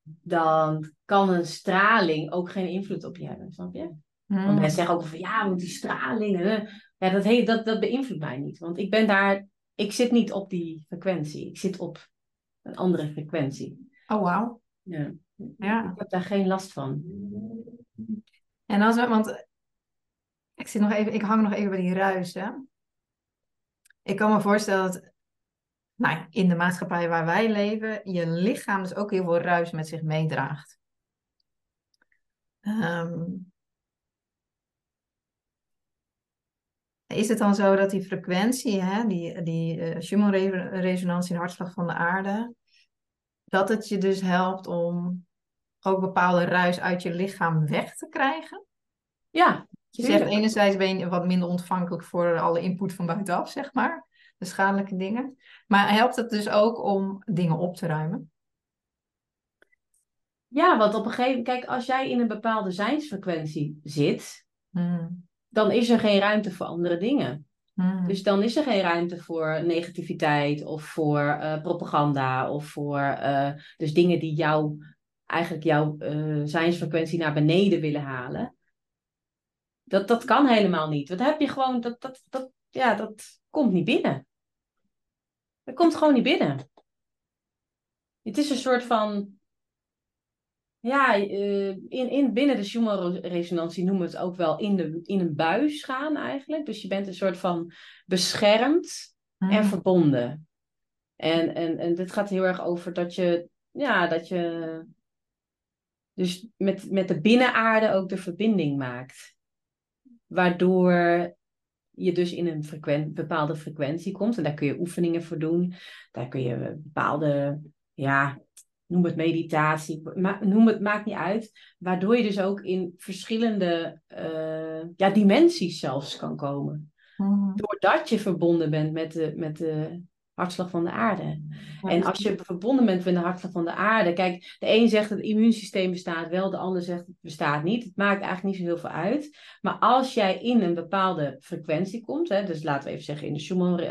dan kan een straling ook geen invloed op je hebben, snap je? Want mensen zeggen ook van, want die straling, dat beïnvloedt mij niet. Want ik zit niet op die frequentie, ik zit op een andere frequentie. Oh, wauw. Ja. Ik heb daar geen last van. En als we, want ik hang nog even bij die ruis, hè. Ik kan me voorstellen dat... Nou ja, in de maatschappij waar wij leven, je lichaam dus ook heel veel ruis met zich meedraagt. Is het dan zo dat die frequentie, die Schumann-resonantie en hartslag van de aarde, dat het je dus helpt om ook bepaalde ruis uit je lichaam weg te krijgen? Ja. Je zegt enerzijds ben je wat minder ontvankelijk voor alle input van buitenaf, zeg maar. De schadelijke dingen. Maar helpt het dus ook om dingen op te ruimen? Ja, want op een gegeven moment... Kijk, als jij in een bepaalde zijnsfrequentie zit... Dan is er geen ruimte voor andere dingen. Dus dan is er geen ruimte voor negativiteit... of voor propaganda... of voor dus dingen die jouw zijnsfrequentie naar beneden willen halen. Dat kan helemaal niet. Want heb je gewoon... dat komt niet binnen. Dat komt gewoon niet binnen. Het is een soort van... Ja, binnen de Schumann-resonantie noemen we het ook wel in een buis gaan eigenlijk. Dus je bent een soort van beschermd en verbonden. En dit gaat heel erg over dat je... Ja, dat je... Dus met de binnenaarde ook de verbinding maakt. Waardoor je dus in een bepaalde frequentie komt. En daar kun je oefeningen voor doen. Daar kun je bepaalde... Ja, noem het meditatie, noem het, maakt niet uit. Waardoor je dus ook in verschillende dimensies zelfs kan komen. Mm. Doordat je verbonden bent met de hartslag van de aarde. Ja, en als je verbonden bent met de hartslag van de aarde... Kijk, de een zegt dat het immuunsysteem bestaat wel, de ander zegt het bestaat niet. Het maakt eigenlijk niet zo heel veel uit. Maar als jij in een bepaalde frequentie komt... Hè, dus laten we even zeggen,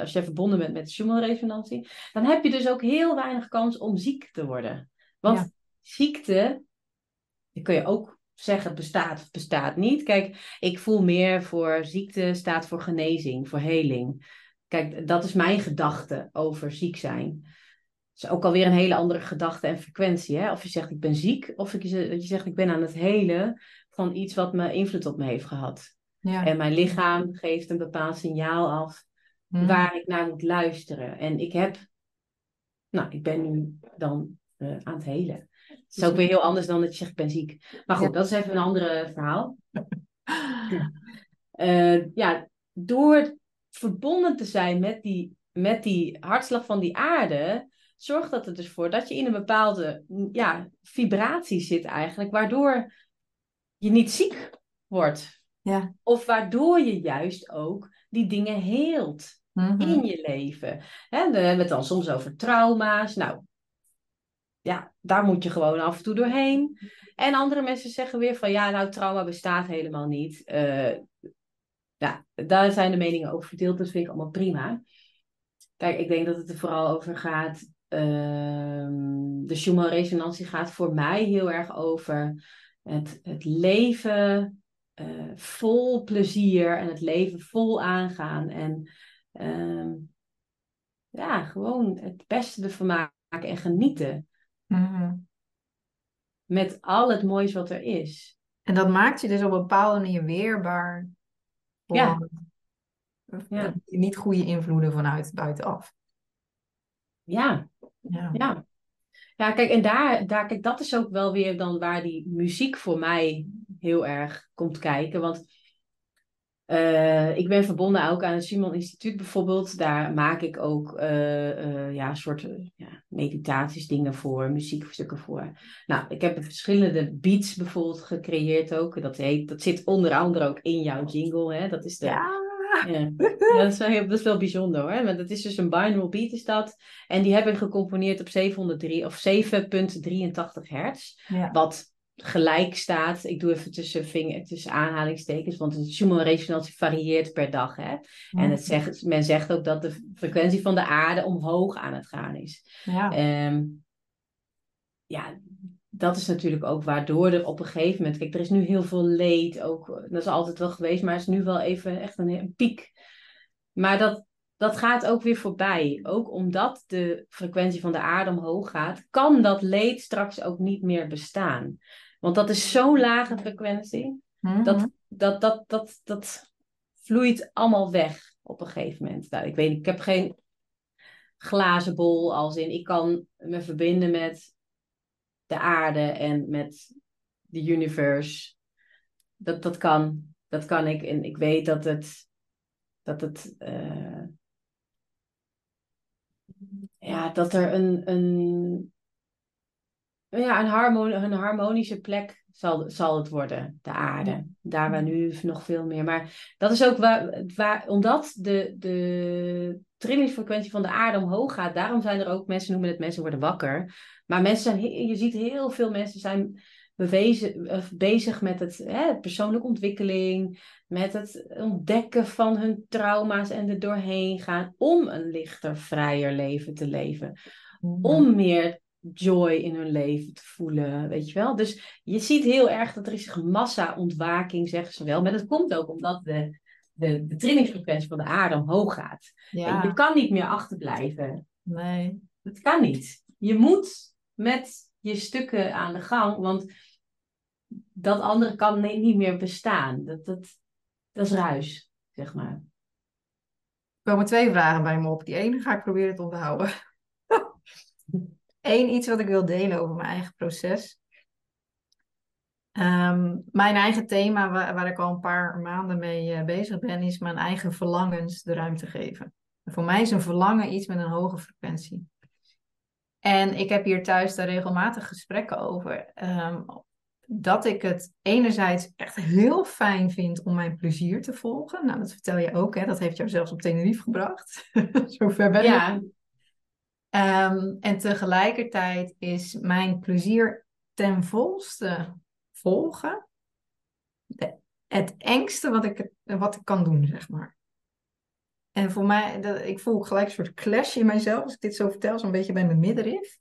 als jij verbonden bent met de Schumann-resonantie... dan heb je dus ook heel weinig kans om ziek te worden. Want ziekte, dan kun je ook zeggen bestaat of bestaat niet. Kijk, ik voel meer voor ziekte staat voor genezing, voor heling... Kijk, dat is mijn gedachte over ziek zijn. Dat is ook alweer een hele andere gedachte en frequentie. Hè? Of je zegt ik ben ziek, of je zegt ik ben aan het helen van iets wat me invloed op me heeft gehad. Ja. En mijn lichaam geeft een bepaald signaal af waar ik naar moet luisteren. En ik ben nu dan aan het helen. Het is ook weer heel anders dan dat je zegt ik ben ziek. Maar goed, dat is even een ander verhaal. Door verbonden te zijn met die hartslag van die aarde, zorgt dat er dus voor dat je in een bepaalde vibratie zit eigenlijk, waardoor je niet ziek wordt. Ja. Of waardoor je juist ook die dingen heelt in je leven. Hè, dan hebben we het dan soms over trauma's. Nou, ja, daar moet je gewoon af en toe doorheen. En andere mensen zeggen weer van, trauma bestaat helemaal niet. Ja, daar zijn de meningen over verdeeld, dus vind ik allemaal prima. Kijk, ik denk dat het er vooral over gaat... de Schumann-resonantie gaat voor mij heel erg over het leven vol plezier en het leven vol aangaan. En gewoon het beste ervan maken en genieten. Mm-hmm. Met al het moois wat er is. En dat maakt je dus op een bepaalde manier weerbaar... Ja. Niet goede invloeden vanuit buitenaf. Ja. Ja, kijk, en daar, kijk, dat is ook wel weer dan waar die muziek voor mij heel erg komt kijken. Want ik ben verbonden ook aan het Simon Instituut bijvoorbeeld. Daar maak ik ook meditaties, dingen voor, muziekstukken voor. Nou, ik heb verschillende beats bijvoorbeeld gecreëerd ook. Dat zit onder andere ook in jouw jingle. Hè? Dat is dat is wel bijzonder hoor. Maar dat is dus een binaural beat is dat. En die heb ik gecomponeerd op 703 of 7.83 hertz. Ja. Wat gelijk staat, ik doe even tussen aanhalingstekens, want de Schumann-resonantie varieert per dag. Hè? En men zegt ook dat de frequentie van de aarde omhoog aan het gaan is. Ja. Dat is natuurlijk ook waardoor er op een gegeven moment... Kijk, er is nu heel veel leed ook. Dat is altijd wel geweest, maar het is nu wel even echt een piek. Maar dat gaat ook weer voorbij. Ook omdat de frequentie van de aarde omhoog gaat, kan dat leed straks ook niet meer bestaan. Want dat is zo'n lage frequentie. Mm-hmm. Dat vloeit allemaal weg op een gegeven moment. Nou, ik weet niet, ik heb geen glazen bol als in. Ik kan me verbinden met de aarde en met de universe. Dat kan. Dat kan ik. En ik weet dat het... dat er een harmonische plek zal het worden, de aarde. Daar waar nu nog veel meer. Maar dat is ook omdat de trillingsfrequentie van de aarde omhoog gaat. Daarom zijn er ook mensen, noemen het mensen worden wakker. Maar mensen je ziet heel veel mensen zijn bezig met persoonlijke ontwikkeling, met het ontdekken van hun trauma's en er doorheen gaan om een lichter, vrijer leven te leven. Om meer joy in hun leven te voelen, weet je wel. Dus je ziet heel erg dat er is een massa-ontwaking, zeggen ze wel. Maar dat komt ook omdat de trillingsfrequentie van de aarde omhoog gaat. Ja. Je kan niet meer achterblijven. Nee. Dat kan niet. Je moet met je stukken aan de gang. Want dat andere kan niet meer bestaan. Dat is ruis, zeg maar. Er komen twee vragen bij me op. Die ene ga ik proberen te onthouden. Eén, iets wat ik wil delen over mijn eigen proces. Mijn eigen thema, waar ik al een paar maanden mee bezig ben, is mijn eigen verlangens de ruimte geven. En voor mij is een verlangen iets met een hoge frequentie. En ik heb hier thuis daar regelmatig gesprekken over. Dat ik het enerzijds echt heel fijn vind om mijn plezier te volgen. Nou, dat vertel je ook, hè? Dat heeft jou zelfs op Tenerife gebracht. Zo ver ben ik. Ja. En tegelijkertijd is mijn plezier ten volste volgen het engste wat ik kan doen, zeg maar. En voor mij, ik voel gelijk een soort clash in mijzelf. Als ik dit zo vertel, zo'n beetje bij mijn middenrif.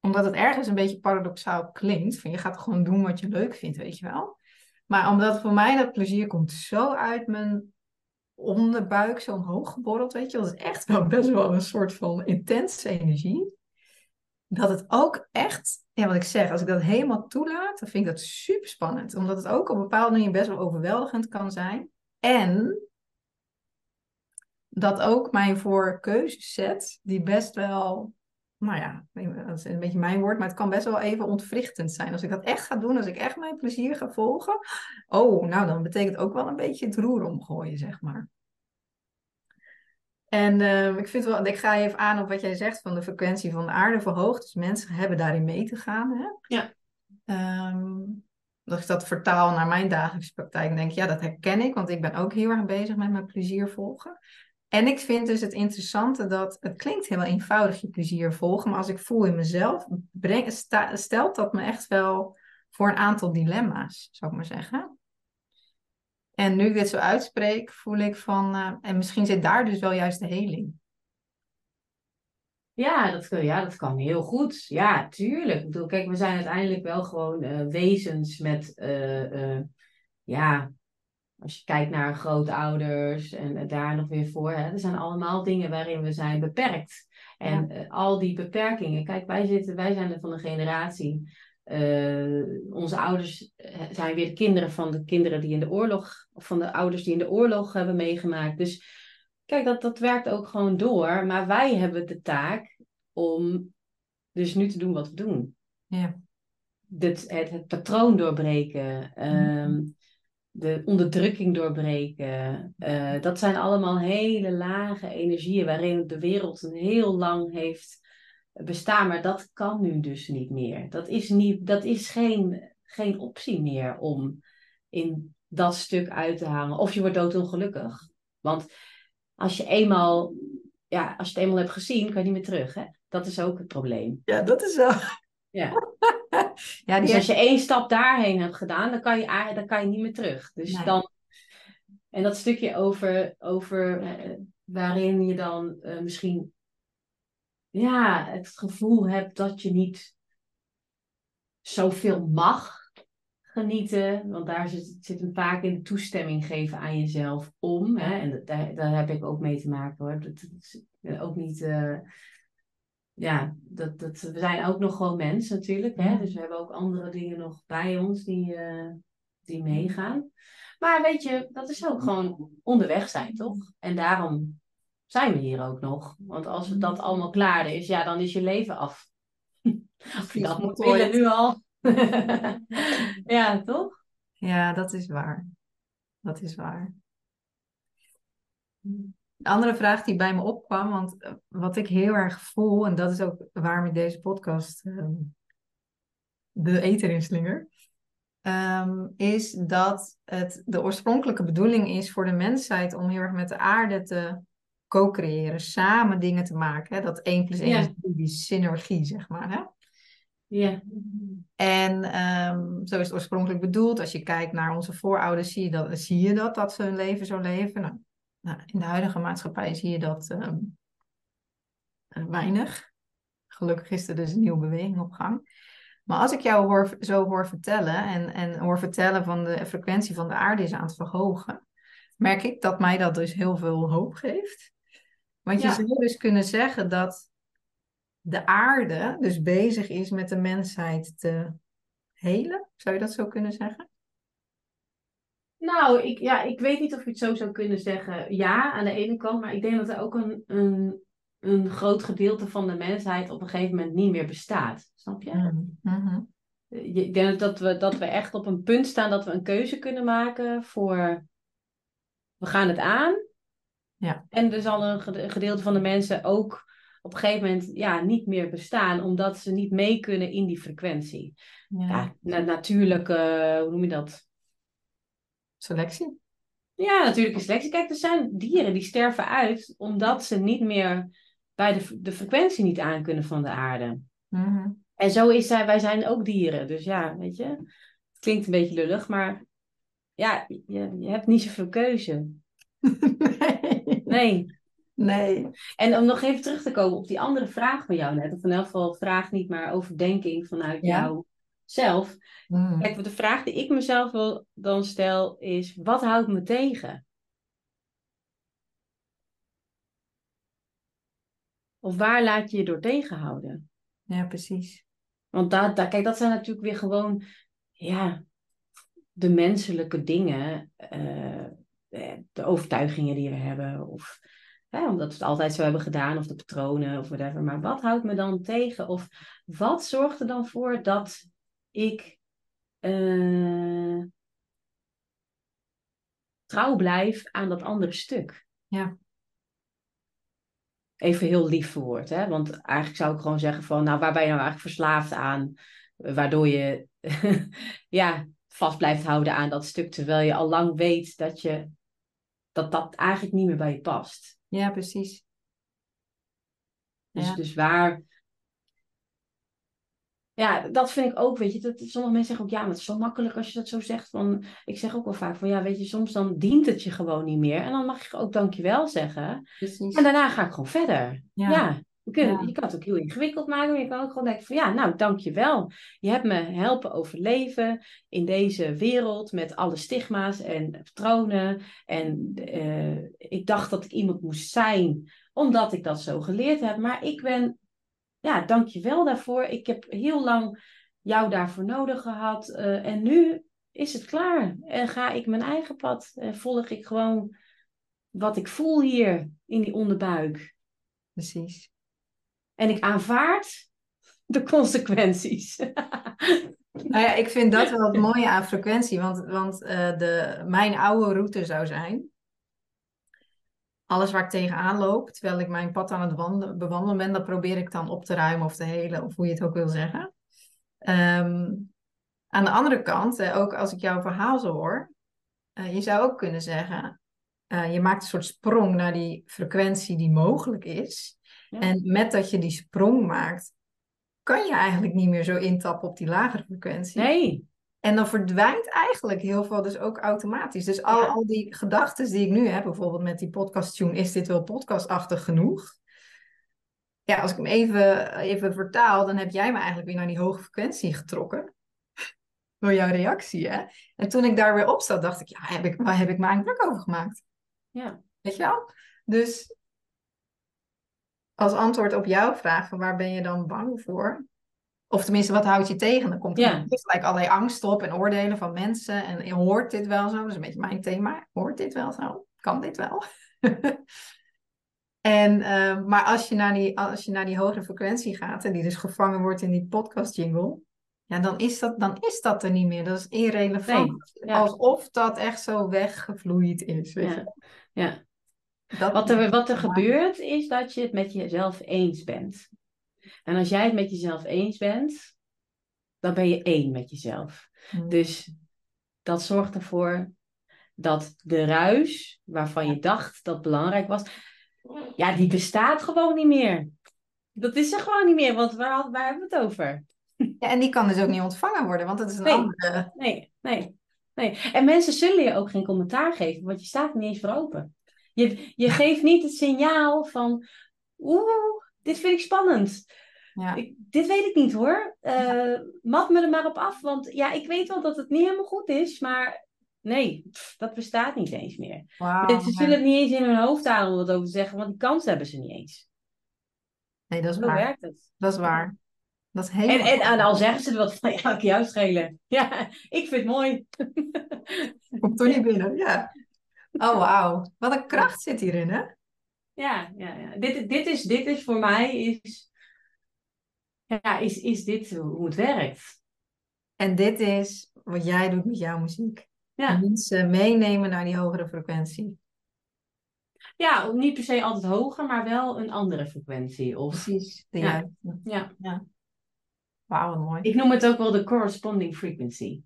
Omdat het ergens een beetje paradoxaal klinkt. Van je gaat gewoon doen wat je leuk vindt, weet je wel. Maar omdat voor mij dat plezier komt zo uit mijn onderbuik, zo omhoog geborreld, weet je wel. Dat is echt wel best wel een soort van intense energie. Dat het ook echt, ja, wat ik zeg, als ik dat helemaal toelaat, dan vind ik dat super spannend. Omdat het ook op een bepaalde manier best wel overweldigend kan zijn. En dat ook mij voor keuzes zet die best wel, nou ja, dat is een beetje mijn woord, maar het kan best wel even ontwrichtend zijn. Als ik dat echt ga doen, als ik echt mijn plezier ga volgen, oh, nou dan betekent ook wel een beetje het roer omgooien, zeg maar. En ik ga even aan op wat jij zegt van de frequentie van de aarde verhoogd. Dus mensen hebben daarin mee te gaan, hè? Ja. Dat ik dat vertaal naar mijn dagelijkse praktijk, denk ik, ja, dat herken ik, want ik ben ook heel erg bezig met mijn plezier volgen. En ik vind dus het interessante dat, het klinkt heel eenvoudig je plezier volgen, maar als ik voel in mezelf, stelt dat me echt wel voor een aantal dilemma's, zou ik maar zeggen. En nu ik dit zo uitspreek, voel ik van, en misschien zit daar dus wel juist de heling. Ja, dat kan heel goed. Ja, tuurlijk. Ik bedoel, kijk, we zijn uiteindelijk wel gewoon wezens met, als je kijkt naar grootouders en daar nog weer voor. Hè, er zijn allemaal dingen waarin we zijn beperkt. En ja. Al die beperkingen. Kijk, wij zijn er van een generatie. Onze ouders zijn weer de kinderen van de kinderen die in de oorlog, of van de ouders die in de oorlog hebben meegemaakt. Dus kijk, dat werkt ook gewoon door. Maar wij hebben de taak om dus nu te doen wat we doen. Ja. Het patroon doorbreken. De onderdrukking doorbreken. Dat zijn allemaal hele lage energieën waarin de wereld een heel lang heeft bestaan. Maar dat kan nu dus niet meer. Dat is geen optie meer om in dat stuk uit te hangen. Of je wordt doodongelukkig. Want als je eenmaal, ja, als je het eenmaal hebt gezien, kan je niet meer terug, hè? Dat is ook het probleem. Ja, dat is zo. Ja. Ja, dus als je één stap daarheen hebt gedaan, dan kan je niet meer terug. Dus nee. Dan, en dat stukje over waarin je dan misschien, ja, het gevoel hebt dat je niet zoveel mag genieten, want daar zit een vaak in de toestemming geven aan jezelf om. Hè? En daar heb ik ook mee te maken, hoor. Dat ook niet. We zijn ook nog gewoon mensen natuurlijk. Hè? Dus we hebben ook andere dingen nog bij ons die meegaan. Maar weet je, dat is ook gewoon onderweg zijn, toch? En daarom zijn we hier ook nog. Want als het dat allemaal klaar is, ja, dan is je leven af. Of je dat moet willen nu al. Ja, toch? Ja, dat is waar. Dat is waar. De andere vraag die bij me opkwam, want wat ik heel erg voel, en dat is ook waarom ik deze podcast de ether inslinger, is dat het de oorspronkelijke bedoeling is voor de mensheid om heel erg met de aarde te co-creëren, samen dingen te maken. Hè? Dat 1+1 is die synergie, zeg maar, hè? Ja. En zo is het oorspronkelijk bedoeld. Als je kijkt naar onze voorouders, zie je dat ze hun leven zo leven. Nou, in de huidige maatschappij zie je dat weinig. Gelukkig is er dus een nieuwe beweging op gang. Maar als ik jou zo hoor vertellen en hoor vertellen van de frequentie van de aarde is aan het verhogen, merk ik dat mij dat dus heel veel hoop geeft. Want je zou dus kunnen zeggen dat de aarde dus bezig is met de mensheid te helen? Zou je dat zo kunnen zeggen? Nou, ik weet niet of je het zo zou kunnen zeggen. Ja, aan de ene kant. Maar ik denk dat er ook een groot gedeelte van de mensheid op een gegeven moment niet meer bestaat. Snap je? Mm-hmm. Ik denk dat we echt op een punt staan dat we een keuze kunnen maken voor... We gaan het aan. Ja. En er zal een gedeelte van de mensen ook op een gegeven moment niet meer bestaan. Omdat ze niet mee kunnen in die frequentie. Ja. Ja, natuurlijke, hoe noem je dat? Selectie? Ja, natuurlijke selectie. Kijk, er zijn dieren die sterven uit omdat ze niet meer bij de frequentie niet aan kunnen van de aarde. Mm-hmm. En zo is wij zijn ook dieren. Dus ja, weet je, het klinkt een beetje lullig, maar ja, je hebt niet zoveel keuze. Nee. En om nog even terug te komen op die andere vraag van jou net, of in elk geval vraag niet, maar overdenking vanuit jou. Zelf. Kijk, de vraag die ik mezelf dan stel is, wat houdt me tegen? Of waar laat je je door tegenhouden? Ja, precies. Want dat zijn natuurlijk weer gewoon de menselijke dingen, de overtuigingen die we hebben, of omdat we het altijd zo hebben gedaan, of de patronen, of whatever. Maar wat houdt me dan tegen? Of wat zorgt er dan voor dat ik trouw blijf aan dat andere stuk. Ja. Even heel lief verwoord, hè? Want eigenlijk zou ik gewoon zeggen van... Nou, waar ben je nou eigenlijk verslaafd aan? Waardoor je vast blijft houden aan dat stuk... terwijl je al lang weet dat eigenlijk niet meer bij je past. Ja, precies. Dus waar... Ja, dat vind ik ook, weet je, sommige mensen zeggen ook, maar het is zo makkelijk als je dat zo zegt. Van, ik zeg ook wel vaak van, weet je, soms dan dient het je gewoon niet meer. En dan mag je ook dankjewel zeggen. Precies. En daarna ga ik gewoon verder. Je kan het ook heel ingewikkeld maken, maar je kan ook gewoon denken van, dankjewel. Je hebt me helpen overleven in deze wereld met alle stigma's en patronen. En ik dacht dat ik iemand moest zijn, omdat ik dat zo geleerd heb. Maar ik ben... Ja, dankjewel daarvoor. Ik heb heel lang jou daarvoor nodig gehad. En nu is het klaar. En ga ik mijn eigen pad. En volg ik gewoon wat ik voel hier in die onderbuik. Precies. En ik aanvaard de consequenties. Nou ja, ik vind dat wel het mooie aan frequentie. Want mijn oude route zou zijn... Alles waar ik tegenaan loop, terwijl ik mijn pad aan het bewandelen ben, dat probeer ik dan op te ruimen of te helen, of hoe je het ook wil zeggen. Aan de andere kant, ook als ik jouw verhaal zo hoor, je zou ook kunnen zeggen, je maakt een soort sprong naar die frequentie die mogelijk is. Ja. En met dat je die sprong maakt, kan je eigenlijk niet meer zo intappen op die lagere frequentie. Nee. En dan verdwijnt eigenlijk heel veel dus ook automatisch. Dus al die gedachten die ik nu heb, bijvoorbeeld met die podcast tune, is dit wel podcastachtig genoeg? Ja, als ik hem even vertaal, dan heb jij me eigenlijk weer naar die hoge frequentie getrokken. Door jouw reactie, hè? En toen ik daar weer op zat, dacht ik, waar heb ik me eigenlijk druk over gemaakt? Ja. Weet je wel? Dus als antwoord op jouw vraag, van waar ben je dan bang voor? Of tenminste, wat houdt je tegen? Dan komt er gelijk allerlei angst op en oordelen van mensen. En hoort dit wel zo? Dat is een beetje mijn thema. Hoort dit wel zo? Kan dit wel? Maar als je naar die hogere frequentie gaat... en die dus gevangen wordt in die podcast jingle... ja, dan is dat er niet meer. Dat is irrelevant. Nee, ja. Alsof dat echt zo weggevloeid is. Weet je? Ja. Wat er gebeurt is dat je het met jezelf eens bent... En als jij het met jezelf eens bent, dan ben je één met jezelf. Mm. Dus dat zorgt ervoor dat de ruis, waarvan je dacht dat belangrijk was, die bestaat gewoon niet meer. Dat is er gewoon niet meer, want waar hebben we het over? Ja, en die kan dus ook niet ontvangen worden, want dat is een andere... Nee. En mensen zullen je ook geen commentaar geven, want je staat er niet eens voor open. Je geeft niet het signaal van... Dit vind ik spannend. Ja. Dit weet ik niet hoor. Mat me er maar op af. Want ik weet wel dat het niet helemaal goed is. Maar nee, dat bestaat niet eens meer. Wow, ze zullen het niet eens in hun hoofd halen om dat over te zeggen. Want die kans hebben ze niet eens. Nee, dat is waar. Hoe werkt het? Dat is waar. Dat is helemaal... en al zeggen ze er wat van, ga ik jou schelen. Ja, ik vind het mooi. Komt toch niet binnen, ja. Oh, wauw. Wat een kracht zit hierin, hè? Ja. Dit is voor mij... Is dit hoe het werkt. En dit is wat jij doet met jouw muziek. Ja. Mensen meenemen naar die hogere frequentie. Ja, niet per se altijd hoger, maar wel een andere frequentie. Of... Precies. Ja. Wauw, wat mooi. Ik noem het ook wel de corresponding frequency.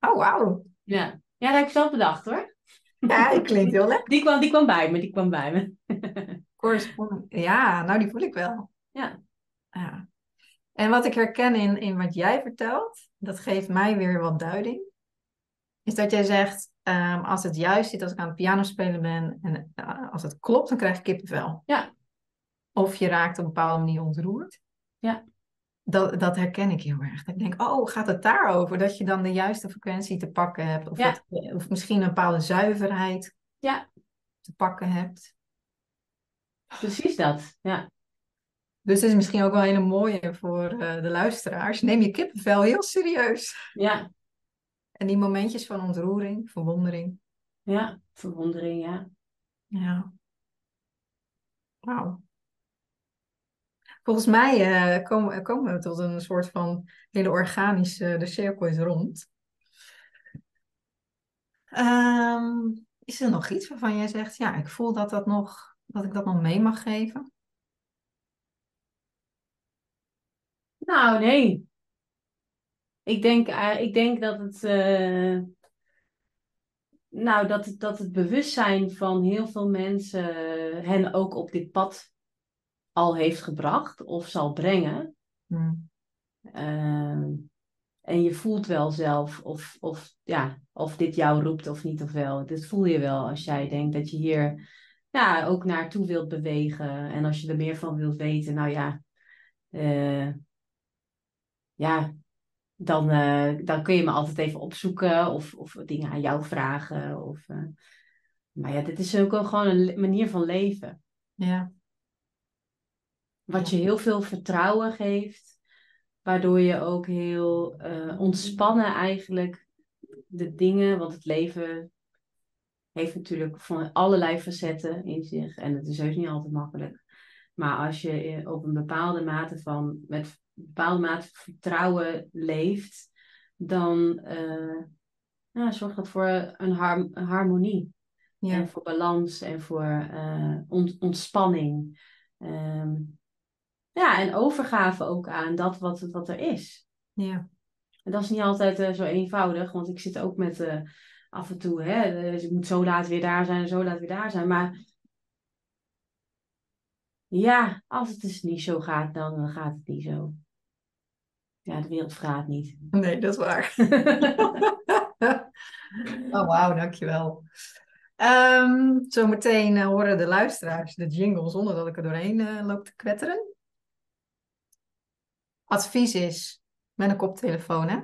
Oh, wauw. Ja, dat heb ik zelf bedacht, hoor. Ja, dat klinkt heel leuk. Die kwam bij me. Corresponding. Ja, nou die voel ik wel. Ja. En wat ik herken in wat jij vertelt, dat geeft mij weer wat duiding, is dat jij zegt, als het juist zit, als ik aan het piano spelen ben, en als het klopt, dan krijg ik kippenvel. Ja. Of je raakt op een bepaalde manier ontroerd. Ja. Dat herken ik heel erg. Ik denk, oh, gaat het daarover? Dat je dan de juiste frequentie te pakken hebt. Of, of misschien een bepaalde zuiverheid te pakken hebt. Precies dat, ja. Dus het is misschien ook wel een hele mooie voor de luisteraars. Neem je kippenvel heel serieus. Ja. En die momentjes van ontroering, verwondering. Ja, verwondering, ja. Ja. Wauw. Volgens mij komen we tot een soort van hele organische... de cirkel is rond. Is er nog iets waarvan jij zegt... ja, ik voel dat ik dat nog mee mag geven? Nou, nee. Ik denk dat het... dat het bewustzijn van heel veel mensen... hen ook op dit pad... al heeft gebracht of zal brengen. En je voelt wel zelf of dit jou roept of niet of wel. Dit voel je wel als jij denkt dat je hier ook naartoe wilt bewegen. En als je er meer van wilt weten, dan kun je me altijd even opzoeken of dingen aan jou vragen. Maar dit is ook gewoon een manier van leven. Ja. Wat je heel veel vertrouwen geeft. Waardoor je ook heel ontspannen eigenlijk de dingen. Want het leven heeft natuurlijk van allerlei facetten in zich. En het is heus niet altijd makkelijk. Maar als je op een bepaalde mate van vertrouwen leeft. Dan zorgt dat voor een harmonie. Ja. En voor balans en voor ontspanning. En overgave ook aan dat wat er is. Ja. En dat is niet altijd zo eenvoudig, want ik zit ook met af en toe, dus ik moet zo laat weer daar zijn en zo laat weer daar zijn. Maar ja, als het dus niet zo gaat, dan gaat het niet zo. Ja, de wereld vraagt niet. Nee, dat is waar. Oh, wauw, dankjewel. Zometeen horen de luisteraars de jingle zonder dat ik er doorheen loop te kwetteren. Advies is met een koptelefoon, hè?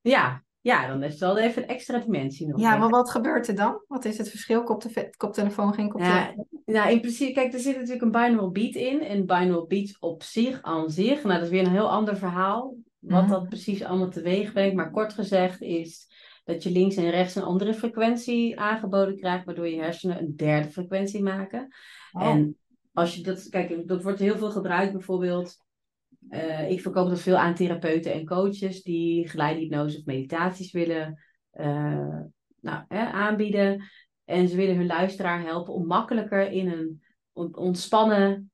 Ja, dan is het wel even een extra dimensie nog. Ja, maar wat gebeurt er dan? Wat is het verschil? Koptelefoon, geen koptelefoon? Nou, in principe, kijk, er zit natuurlijk een binaural beat in. En binaural beats op zich, aan zich. Nou, dat is weer een heel ander verhaal. Wat dat precies allemaal teweeg brengt. Maar kort gezegd is dat je links en rechts een andere frequentie aangeboden krijgt. Waardoor je hersenen een derde frequentie maken. Oh. En als je dat... Kijk, dat wordt heel veel gebruikt bijvoorbeeld... ik verkoop dat veel aan therapeuten en coaches die geleide hypnose of meditaties willen aanbieden. En ze willen hun luisteraar helpen om makkelijker in een ontspannen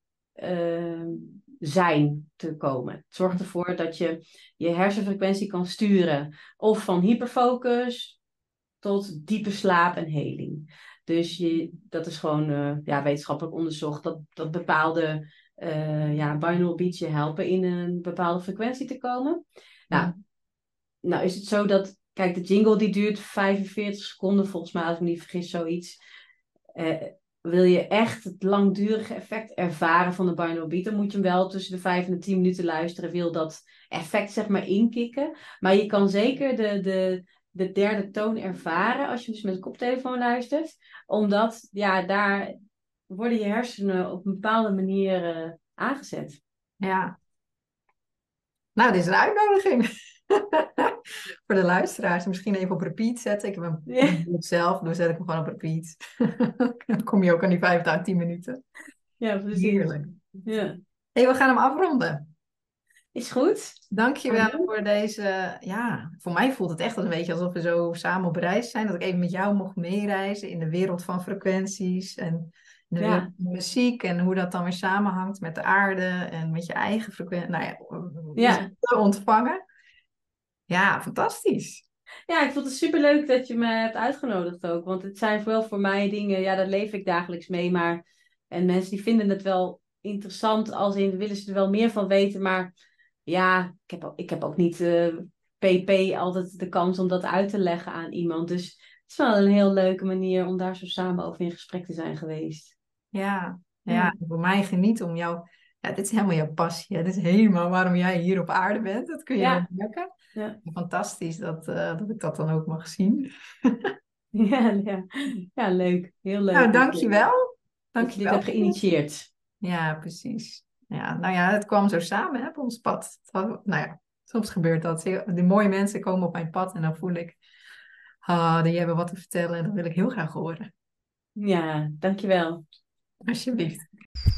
zijn te komen. Het zorgt ervoor dat je je hersenfrequentie kan sturen. Of van hyperfocus tot diepe slaap en heling. Dus dat is gewoon wetenschappelijk onderzocht dat bepaalde... binaural beats je helpen in een bepaalde frequentie te komen. Nou is het zo dat... Kijk, de jingle die duurt 45 seconden, volgens mij, als ik me niet vergis, zoiets. Wil je echt het langdurige effect ervaren van de binaural beat, dan moet je hem wel tussen de 5 en de 10 minuten luisteren. Wil dat effect, zeg maar, inkikken. Maar je kan zeker de derde toon ervaren als je dus met een koptelefoon luistert. Omdat, daar... worden je hersenen op een bepaalde manier aangezet. Ja. Nou, dit is een uitnodiging. Voor de luisteraars. Misschien even op repeat zetten. Ik heb hem zelf, dan zet ik hem gewoon op repeat. Dan kom je ook aan die 5 tot 10 minuten. Ja, precies. Heerlijk. Ja. Hey, we gaan hem afronden. Is goed. Dankjewel voor deze... Ja, voor mij voelt het echt een beetje alsof we zo samen op reis zijn. Dat ik even met jou mocht meereizen in de wereld van frequenties. En de wereld van muziek. En hoe dat dan weer samenhangt met de aarde. En met je eigen frequentie. Nou ja, te ontvangen. Ja, fantastisch. Ja, ik vond het superleuk dat je me hebt uitgenodigd ook. Want het zijn wel voor mij dingen... Ja, daar leef ik dagelijks mee. Maar en mensen die vinden het wel interessant. Als in, willen ze er wel meer van weten. Maar... Ja, ik heb ook niet pp altijd de kans om dat uit te leggen aan iemand. Dus het is wel een heel leuke manier om daar zo samen over in gesprek te zijn geweest. Ja. Voor mij geniet om jou... Ja, dit is helemaal jouw passie. Hè? Dit is helemaal waarom jij hier op aarde bent. Dat kun je ontdekken. Ja. Fantastisch dat ik dat dan ook mag zien. Ja, leuk. Heel leuk. Nou, dankjewel. Dat je dit hebt geïnitieerd. Ja, precies. Ja, nou ja, het kwam zo samen op ons pad. Soms gebeurt dat. De mooie mensen komen op mijn pad en dan voel ik... die hebben wat te vertellen en dat wil ik heel graag horen. Ja, dankjewel. Alsjeblieft.